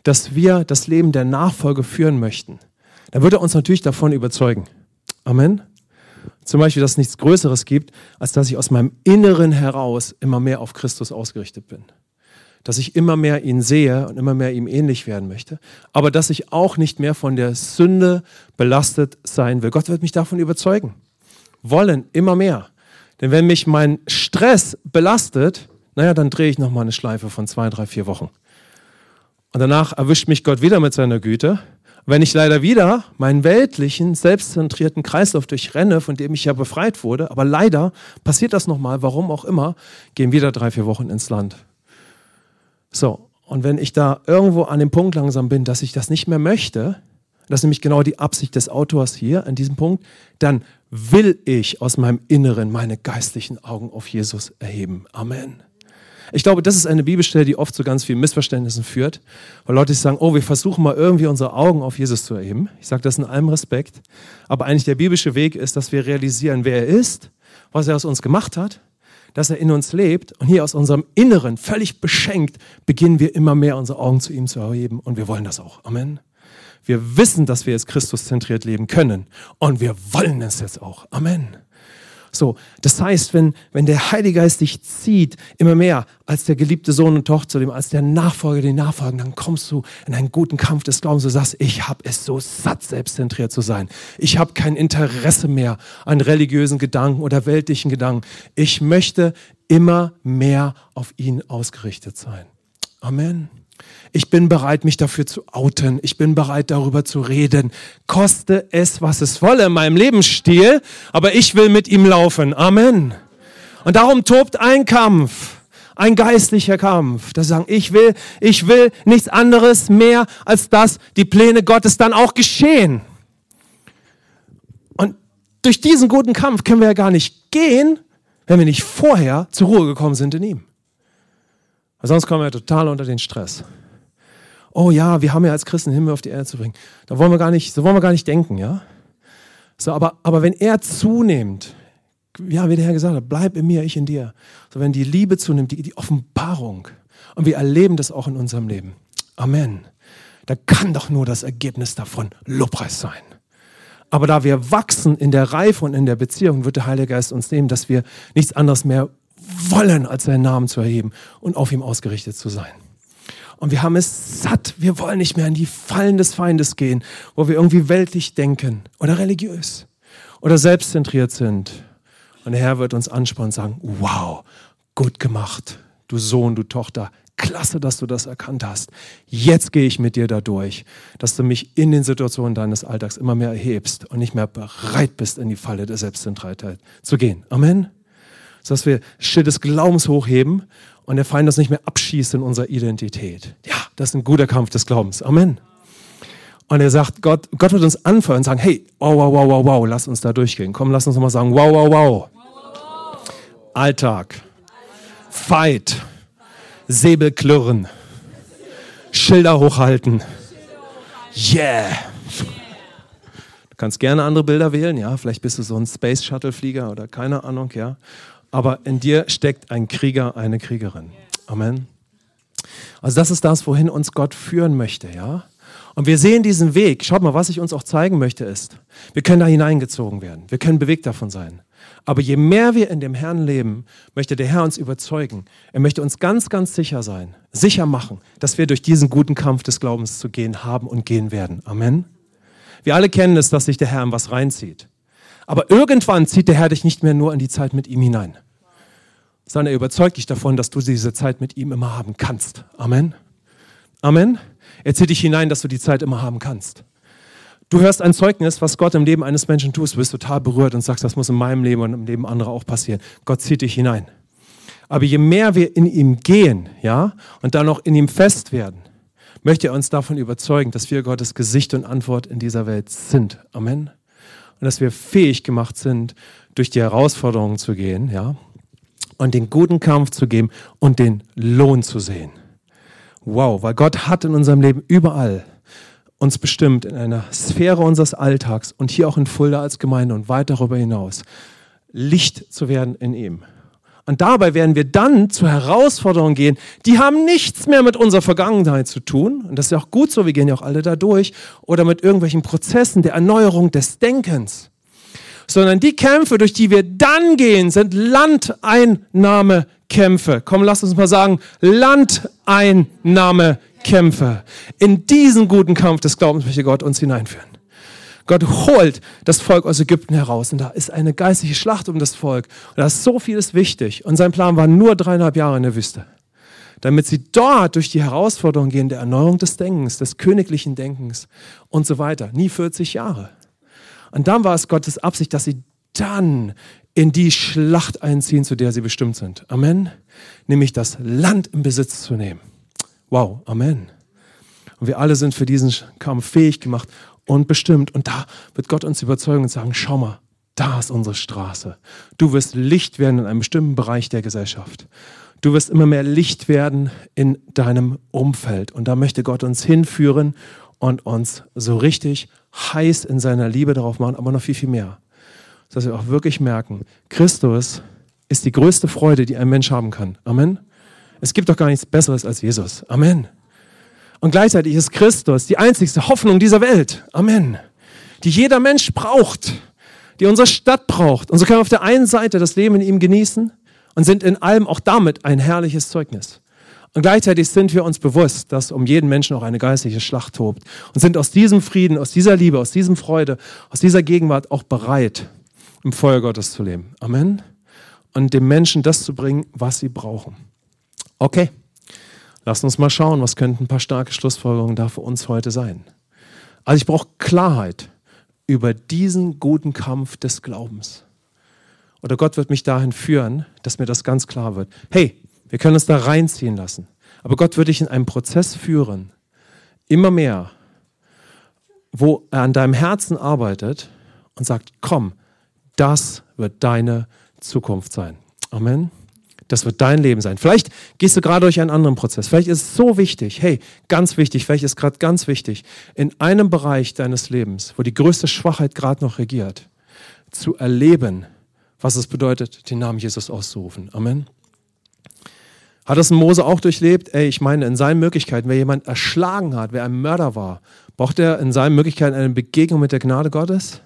dass wir das Leben der Nachfolge führen möchten, dann wird er uns natürlich davon überzeugen. Amen. Zum Beispiel, dass es nichts Größeres gibt, als dass ich aus meinem Inneren heraus immer mehr auf Christus ausgerichtet bin. Dass ich immer mehr ihn sehe und immer mehr ihm ähnlich werden möchte. Aber dass ich auch nicht mehr von der Sünde belastet sein will. Gott wird mich davon überzeugen. Wollen, immer mehr. Denn wenn mich mein Stress belastet, naja, dann drehe ich nochmal eine Schleife von zwei, drei, vier Wochen. Und danach erwischt mich Gott wieder mit seiner Güte. Wenn ich leider wieder meinen weltlichen, selbstzentrierten Kreislauf durchrenne, von dem ich ja befreit wurde, aber leider passiert das nochmal, warum auch immer, gehen wieder drei, vier Wochen ins Land. So, und wenn ich da irgendwo an dem Punkt langsam bin, dass ich das nicht mehr möchte, das ist nämlich genau die Absicht des Autors hier an diesem Punkt, dann will ich aus meinem Inneren meine geistlichen Augen auf Jesus erheben. Amen. Ich glaube, das ist eine Bibelstelle, die oft zu ganz vielen Missverständnissen führt, weil Leute sagen, oh, wir versuchen mal irgendwie unsere Augen auf Jesus zu erheben. Ich sage das in allem Respekt, aber eigentlich der biblische Weg ist, dass wir realisieren, wer er ist, was er aus uns gemacht hat, dass er in uns lebt, und hier aus unserem Inneren, völlig beschenkt, beginnen wir immer mehr unsere Augen zu ihm zu erheben, und wir wollen das auch. Amen. Wir wissen, dass wir jetzt Christuszentriert leben können, und wir wollen es jetzt auch. Amen. So, das heißt, wenn, wenn der Heilige Geist dich zieht, immer mehr als der geliebte Sohn und Tochter, als der Nachfolger, den Nachfolger, dann kommst du in einen guten Kampf des Glaubens und sagst, ich habe es so satt, selbstzentriert zu sein. Ich habe kein Interesse mehr an religiösen Gedanken oder weltlichen Gedanken. Ich möchte immer mehr auf ihn ausgerichtet sein. Amen. Ich bin bereit, mich dafür zu outen. Ich bin bereit, darüber zu reden. Koste es, was es wolle in meinem Lebensstil, aber ich will mit ihm laufen. Amen. Und darum tobt ein Kampf, ein geistlicher Kampf. Da sagen, ich will, ich will nichts anderes mehr, als dass die Pläne Gottes dann auch geschehen. Und durch diesen guten Kampf können wir ja gar nicht gehen, wenn wir nicht vorher zur Ruhe gekommen sind in ihm. Sonst kommen wir total unter den Stress. Oh ja, wir haben ja als Christen den Himmel auf die Erde zu bringen. Da wollen wir gar nicht, so wollen wir gar nicht denken, ja? So, aber, aber wenn er zunimmt, ja, wie der Herr gesagt hat, bleib in mir, ich in dir. So, wenn die Liebe zunimmt, die, die Offenbarung, und wir erleben das auch in unserem Leben. Amen. Da kann doch nur das Ergebnis davon Lobpreis sein. Aber da wir wachsen in der Reife und in der Beziehung, wird der Heilige Geist uns nehmen, dass wir nichts anderes mehr wollen, als seinen Namen zu erheben und auf ihm ausgerichtet zu sein. Und wir haben es satt. Wir wollen nicht mehr in die Fallen des Feindes gehen, wo wir irgendwie weltlich denken oder religiös oder selbstzentriert sind. Und der Herr wird uns anspornen und sagen, wow, gut gemacht, du Sohn, du Tochter. Klasse, dass du das erkannt hast. Jetzt gehe ich mit dir dadurch, dass du mich in den Situationen deines Alltags immer mehr erhebst und nicht mehr bereit bist, in die Falle der Selbstzentriertheit zu gehen. Amen. Dass wir das Schild des Glaubens hochheben und der Feind das nicht mehr abschießt in unserer Identität. Ja, das ist ein guter Kampf des Glaubens. Amen. Und er sagt, Gott, Gott wird uns anfeuern und sagen, hey, wow, wow, wow, wow, wow, lass uns da durchgehen. Komm, lass uns nochmal sagen, wow, wow, wow. Alltag. Fight. Säbel klirren. Schilder hochhalten. Yeah. Du kannst gerne andere Bilder wählen, ja. Vielleicht bist du so ein Space-Shuttle-Flieger oder keine Ahnung, ja. Aber in dir steckt ein Krieger, eine Kriegerin. Amen. Also das ist das, wohin uns Gott führen möchte, ja. Und wir sehen diesen Weg. Schaut mal, was ich uns auch zeigen möchte ist, wir können da hineingezogen werden. Wir können bewegt davon sein. Aber je mehr wir in dem Herrn leben, möchte der Herr uns überzeugen. Er möchte uns ganz, ganz sicher sein, sicher machen, dass wir durch diesen guten Kampf des Glaubens zu gehen haben und gehen werden. Amen. Wir alle kennen es, dass sich der Herr in was reinzieht. Aber irgendwann zieht der Herr dich nicht mehr nur in die Zeit mit ihm hinein, sondern er überzeugt dich davon, dass du diese Zeit mit ihm immer haben kannst. Amen. Amen. Erzieh dich hinein, dass du die Zeit immer haben kannst. Du hörst ein Zeugnis, was Gott im Leben eines Menschen tut, wirst total berührt und sagst, das muss in meinem Leben und im Leben anderer auch passieren. Gott zieht dich hinein. Aber je mehr wir in ihm gehen, ja, und dann auch in ihm fest werden, möchte er uns davon überzeugen, dass wir Gottes Gesicht und Antwort in dieser Welt sind. Amen. Und dass wir fähig gemacht sind, durch die Herausforderungen zu gehen, ja, und den guten Kampf zu geben und den Lohn zu sehen. Wow, weil Gott hat in unserem Leben überall uns bestimmt, in einer Sphäre unseres Alltags und hier auch in Fulda als Gemeinde und weit darüber hinaus, Licht zu werden in ihm. Und dabei werden wir dann zu Herausforderungen gehen, die haben nichts mehr mit unserer Vergangenheit zu tun. Und das ist ja auch gut so, wir gehen ja auch alle da durch. Oder mit irgendwelchen Prozessen der Erneuerung des Denkens. Sondern die Kämpfe, durch die wir dann gehen, sind Landeinnahmekämpfe. Komm, lass uns mal sagen, Landeinnahmekämpfe. In diesen guten Kampf des Glaubens möchte Gott uns hineinführen. Gott holt das Volk aus Ägypten heraus und da ist eine geistliche Schlacht um das Volk und da ist so vieles wichtig und sein Plan war nur dreieinhalb Jahre in der Wüste, damit sie dort durch die Herausforderungen gehen der Erneuerung des Denkens, des königlichen Denkens und so weiter, nie vierzig Jahre. Und dann war es Gottes Absicht, dass sie dann in die Schlacht einziehen, zu der sie bestimmt sind. Amen. Nämlich das Land in Besitz zu nehmen. Wow, Amen. Und wir alle sind für diesen Kampf fähig gemacht und bestimmt. Und da wird Gott uns überzeugen und sagen, schau mal, da ist unsere Straße. Du wirst Licht werden in einem bestimmten Bereich der Gesellschaft. Du wirst immer mehr Licht werden in deinem Umfeld. Und da möchte Gott uns hinführen und uns so richtig heiß in seiner Liebe darauf machen, aber noch viel, viel mehr. Dass wir auch wirklich merken, Christus ist die größte Freude, die ein Mensch haben kann. Amen. Es gibt doch gar nichts Besseres als Jesus. Amen. Und gleichzeitig ist Christus die einzigste Hoffnung dieser Welt. Amen. Die jeder Mensch braucht, die unsere Stadt braucht. Und so können wir auf der einen Seite das Leben in ihm genießen und sind in allem auch damit ein herrliches Zeugnis. Und gleichzeitig sind wir uns bewusst, dass um jeden Menschen auch eine geistliche Schlacht tobt und sind aus diesem Frieden, aus dieser Liebe, aus diesem Freude, aus dieser Gegenwart auch bereit, im Feuer Gottes zu leben. Amen. Und dem Menschen das zu bringen, was sie brauchen. Okay. Lass uns mal schauen, was könnten ein paar starke Schlussfolgerungen da für uns heute sein. Also ich brauche Klarheit über diesen guten Kampf des Glaubens. Oder Gott wird mich dahin führen, dass mir das ganz klar wird. Hey, wir können uns da reinziehen lassen. Aber Gott wird dich in einen Prozess führen, immer mehr, wo er an deinem Herzen arbeitet und sagt, komm, das wird deine Zukunft sein. Amen. Das wird dein Leben sein. Vielleicht gehst du gerade durch einen anderen Prozess. Vielleicht ist es so wichtig, hey, ganz wichtig, vielleicht ist gerade ganz wichtig, in einem Bereich deines Lebens, wo die größte Schwachheit gerade noch regiert, zu erleben, was es bedeutet, den Namen Jesus auszurufen. Amen. Hat das Mose auch durchlebt? Ey, ich meine, in seinen Möglichkeiten, wer jemand erschlagen hat, wer ein Mörder war, braucht er in seinen Möglichkeiten eine Begegnung mit der Gnade Gottes?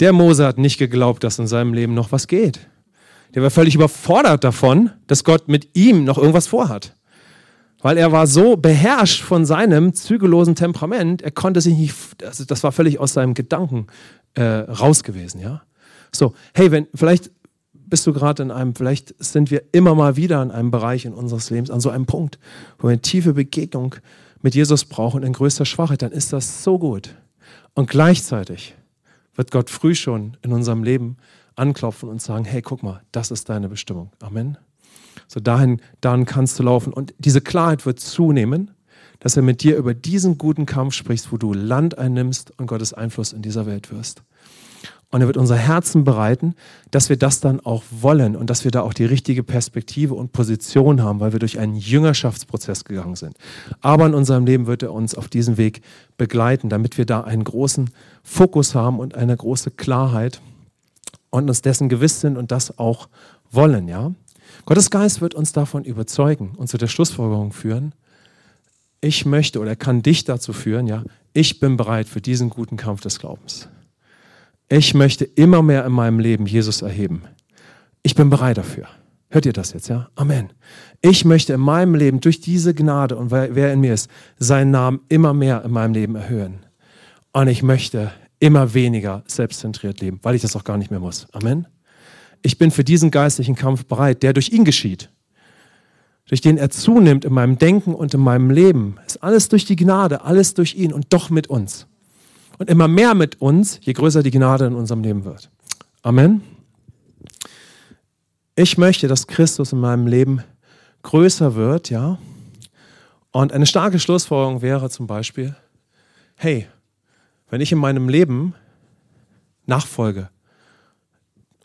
Der Mose hat nicht geglaubt, dass in seinem Leben noch was geht. Der war völlig überfordert davon, dass Gott mit ihm noch irgendwas vorhat. Weil er war so beherrscht von seinem zügellosen Temperament, er konnte sich nicht, also das war völlig aus seinem Gedanken äh, raus gewesen, ja. So, hey, wenn, vielleicht bist du gerade in einem, vielleicht sind wir immer mal wieder in einem Bereich in unseres Lebens, an so einem Punkt, wo wir eine tiefe Begegnung mit Jesus brauchen in größter Schwachheit, dann ist das so gut. Und gleichzeitig wird Gott früh schon in unserem Leben anklopfen und sagen, hey, guck mal, das ist deine Bestimmung. Amen. So dahin, dahin kannst du laufen. Und diese Klarheit wird zunehmen, dass er mit dir über diesen guten Kampf spricht, wo du Land einnimmst und Gottes Einfluss in dieser Welt wirst. Und er wird unser Herzen bereiten, dass wir das dann auch wollen und dass wir da auch die richtige Perspektive und Position haben, weil wir durch einen Jüngerschaftsprozess gegangen sind. Aber in unserem Leben wird er uns auf diesem Weg begleiten, damit wir da einen großen Fokus haben und eine große Klarheit und uns dessen gewiss sind und das auch wollen, ja. Gottes Geist wird uns davon überzeugen und zu der Schlussfolgerung führen, ich möchte oder kann dich dazu führen, ja, ich bin bereit für diesen guten Kampf des Glaubens. Ich möchte immer mehr in meinem Leben Jesus erheben. Ich bin bereit dafür. Hört ihr das jetzt, ja? Amen. Ich möchte in meinem Leben durch diese Gnade und wer in mir ist, seinen Namen immer mehr in meinem Leben erhöhen. Und ich möchte immer weniger selbstzentriert leben, weil ich das auch gar nicht mehr muss. Amen. Ich bin für diesen geistlichen Kampf bereit, der durch ihn geschieht. durch den er zunimmt in meinem Denken und in meinem Leben. Ist alles durch die Gnade, alles durch ihn und doch mit uns. Und immer mehr mit uns, je größer die Gnade in unserem Leben wird. Amen. Ich möchte, dass Christus in meinem Leben größer wird, ja. Und eine starke Schlussfolgerung wäre zum Beispiel, hey, wenn ich in meinem Leben nachfolge,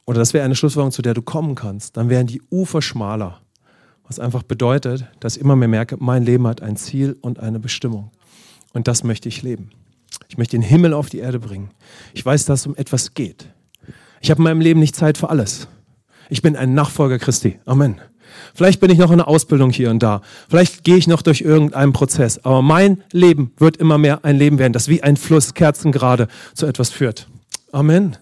oder das wäre eine Schlussfolgerung, zu der du kommen kannst, dann wären die Ufer schmaler. Was einfach bedeutet, dass ich immer mehr merke, mein Leben hat ein Ziel und eine Bestimmung. Und das möchte ich leben. Ich möchte den Himmel auf die Erde bringen. Ich weiß, dass es um etwas geht. Ich habe in meinem Leben nicht Zeit für alles. Ich bin ein Nachfolger Christi. Amen. Vielleicht bin ich noch in der Ausbildung hier und da. Vielleicht gehe ich noch durch irgendeinen Prozess. Aber mein Leben wird immer mehr ein Leben werden, das wie ein Fluss kerzengerade zu etwas führt. Amen.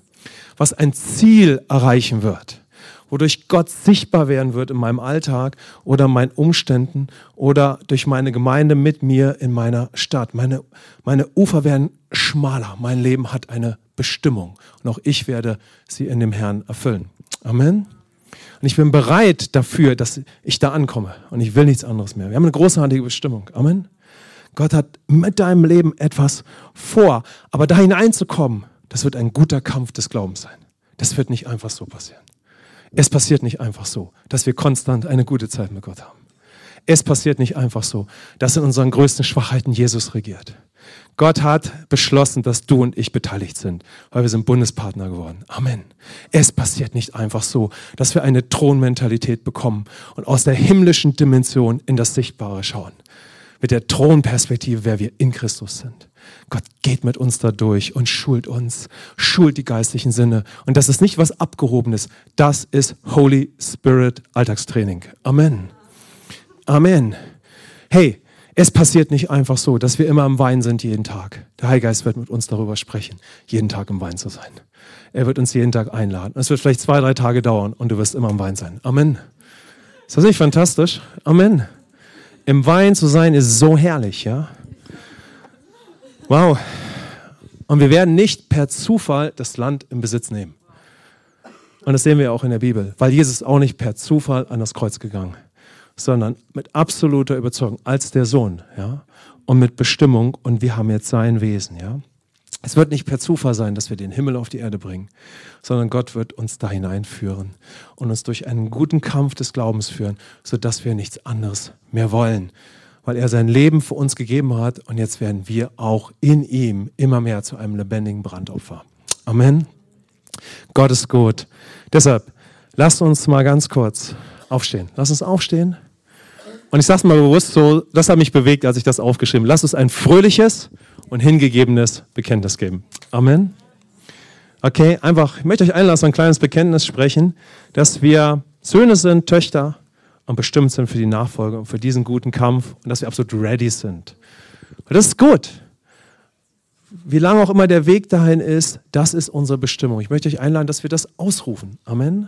Was ein Ziel erreichen wird, wodurch Gott sichtbar werden wird in meinem Alltag oder meinen Umständen oder durch meine Gemeinde mit mir in meiner Stadt. Meine, meine Ufer werden schmaler. Mein Leben hat eine Bestimmung und auch ich werde sie in dem Herrn erfüllen. Amen. Und ich bin bereit dafür, dass ich da ankomme. Und ich will nichts anderes mehr. Wir haben eine großartige Bestimmung. Amen. Gott hat mit deinem Leben etwas vor. Aber da hineinzukommen, das wird ein guter Kampf des Glaubens sein. Das wird nicht einfach so passieren. Es passiert nicht einfach so, dass wir konstant eine gute Zeit mit Gott haben. Es passiert nicht einfach so, dass in unseren größten Schwachheiten Jesus regiert. Gott hat beschlossen, dass du und ich beteiligt sind, weil wir sind Bundespartner geworden. Amen. Es passiert nicht einfach so, dass wir eine Thronmentalität bekommen und aus der himmlischen Dimension in das Sichtbare schauen. Mit der Thronperspektive, wer wir in Christus sind. Gott geht mit uns da durch und schult uns, schult die geistlichen Sinne. Und das ist nicht was Abgehobenes, das ist Holy Spirit Alltagstraining. Amen. Amen. Hey, es passiert nicht einfach so, dass wir immer im Wein sind jeden Tag. Der Heilige Geist wird mit uns darüber sprechen, jeden Tag im Wein zu sein. Er wird uns jeden Tag einladen. Es wird vielleicht zwei, drei Tage dauern und du wirst immer im Wein sein. Amen. Ist das nicht fantastisch? Amen. Im Wein zu sein ist so herrlich, ja? Wow. Und wir werden nicht per Zufall das Land in Besitz nehmen. Und das sehen wir auch in der Bibel, weil Jesus ist auch nicht per Zufall an das Kreuz gegangen, sondern mit absoluter Überzeugung als der Sohn, ja, und mit Bestimmung, und wir haben jetzt sein Wesen, ja. Es wird nicht per Zufall sein, dass wir den Himmel auf die Erde bringen, sondern Gott wird uns da hineinführen und uns durch einen guten Kampf des Glaubens führen, sodass wir nichts anderes mehr wollen, weil er sein Leben für uns gegeben hat, und jetzt werden wir auch in ihm immer mehr zu einem lebendigen Brandopfer. Amen. Gott ist gut. Deshalb, lasst uns mal ganz kurz aufstehen. Lasst uns aufstehen. Und ich sage es mal bewusst so, das hat mich bewegt, als ich das aufgeschrieben habe. Lass uns ein fröhliches und hingegebenes Bekenntnis geben. Amen. Okay, einfach, ich möchte euch einlassen, ein kleines Bekenntnis sprechen, dass wir Söhne sind, Töchter und bestimmt sind für die Nachfolge und für diesen guten Kampf und dass wir absolut ready sind. Und das ist gut. Wie lange auch immer der Weg dahin ist, das ist unsere Bestimmung. Ich möchte euch einladen, dass wir das ausrufen. Amen.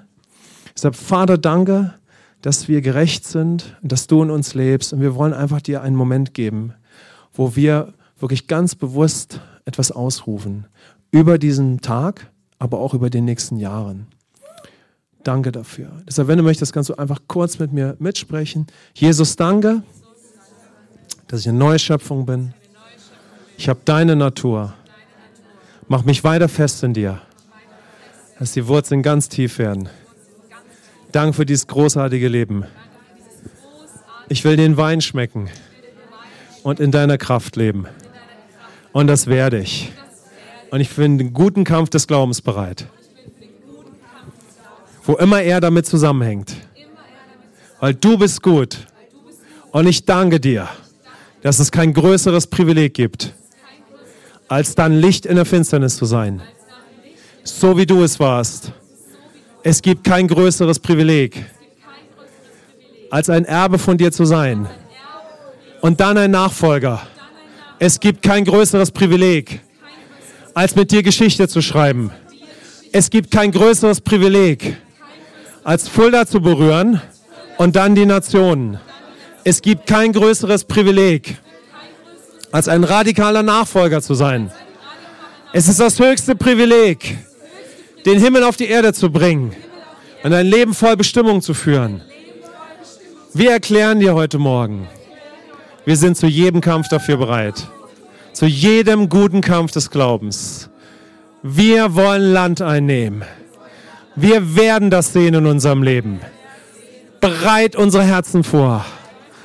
Deshalb, Vater, danke, dass wir gerecht sind, dass du in uns lebst, und wir wollen einfach dir einen Moment geben, wo wir wirklich ganz bewusst etwas ausrufen über diesen Tag, aber auch über den nächsten Jahren. Danke dafür. Deshalb, wenn du möchtest, kannst du einfach kurz mit mir mitsprechen. Jesus, danke, dass ich eine neue Schöpfung bin. Ich habe deine Natur. Mach mich weiter fest in dir, dass die Wurzeln ganz tief werden. Danke für dieses großartige Leben. Ich will den Wein schmecken und in deiner Kraft leben. Und das werde ich. Und ich bin den guten Kampf des Glaubens bereit. Wo immer er damit zusammenhängt. Weil du bist gut. Und ich danke dir, dass es kein größeres Privileg gibt, als dein Licht in der Finsternis zu sein. So wie du es warst. Es gibt kein größeres Privileg, als ein Erbe von dir zu sein. Und dann ein Nachfolger. Es gibt kein größeres Privileg, als mit dir Geschichte zu schreiben. Es gibt kein größeres Privileg, als Fulda zu berühren und dann die Nationen. Es gibt kein größeres Privileg, als ein radikaler Nachfolger zu sein. Es ist das höchste Privileg, den Himmel auf die Erde zu bringen und ein Leben voll Bestimmung zu führen. Wir erklären dir heute Morgen, wir sind zu jedem Kampf dafür bereit. Zu jedem guten Kampf des Glaubens. Wir wollen Land einnehmen. Wir werden das sehen in unserem Leben. Bereit unsere Herzen vor,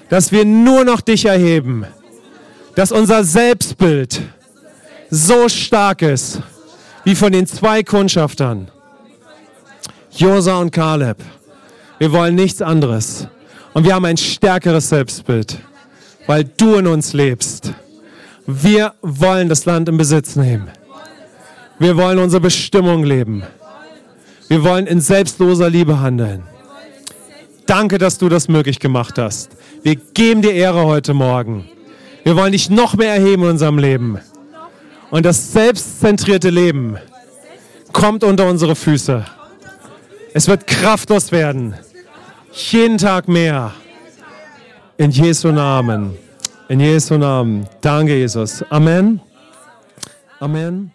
dass wir nur noch dich erheben. Dass unser Selbstbild so stark ist, wie von den zwei Kundschaftern, Josua und Kaleb. Wir wollen nichts anderes. Und wir haben ein stärkeres Selbstbild, weil du in uns lebst. Wir wollen das Land in Besitz nehmen. Wir wollen unsere Bestimmung leben. Wir wollen in selbstloser Liebe handeln. Danke, dass du das möglich gemacht hast. Wir geben dir Ehre heute Morgen. Wir wollen dich noch mehr erheben in unserem Leben. Und das selbstzentrierte Leben kommt unter unsere Füße. Es wird kraftlos werden. Jeden Tag mehr. In Jesu Namen. In Jesu Namen. Danke, Jesus. Amen. Amen.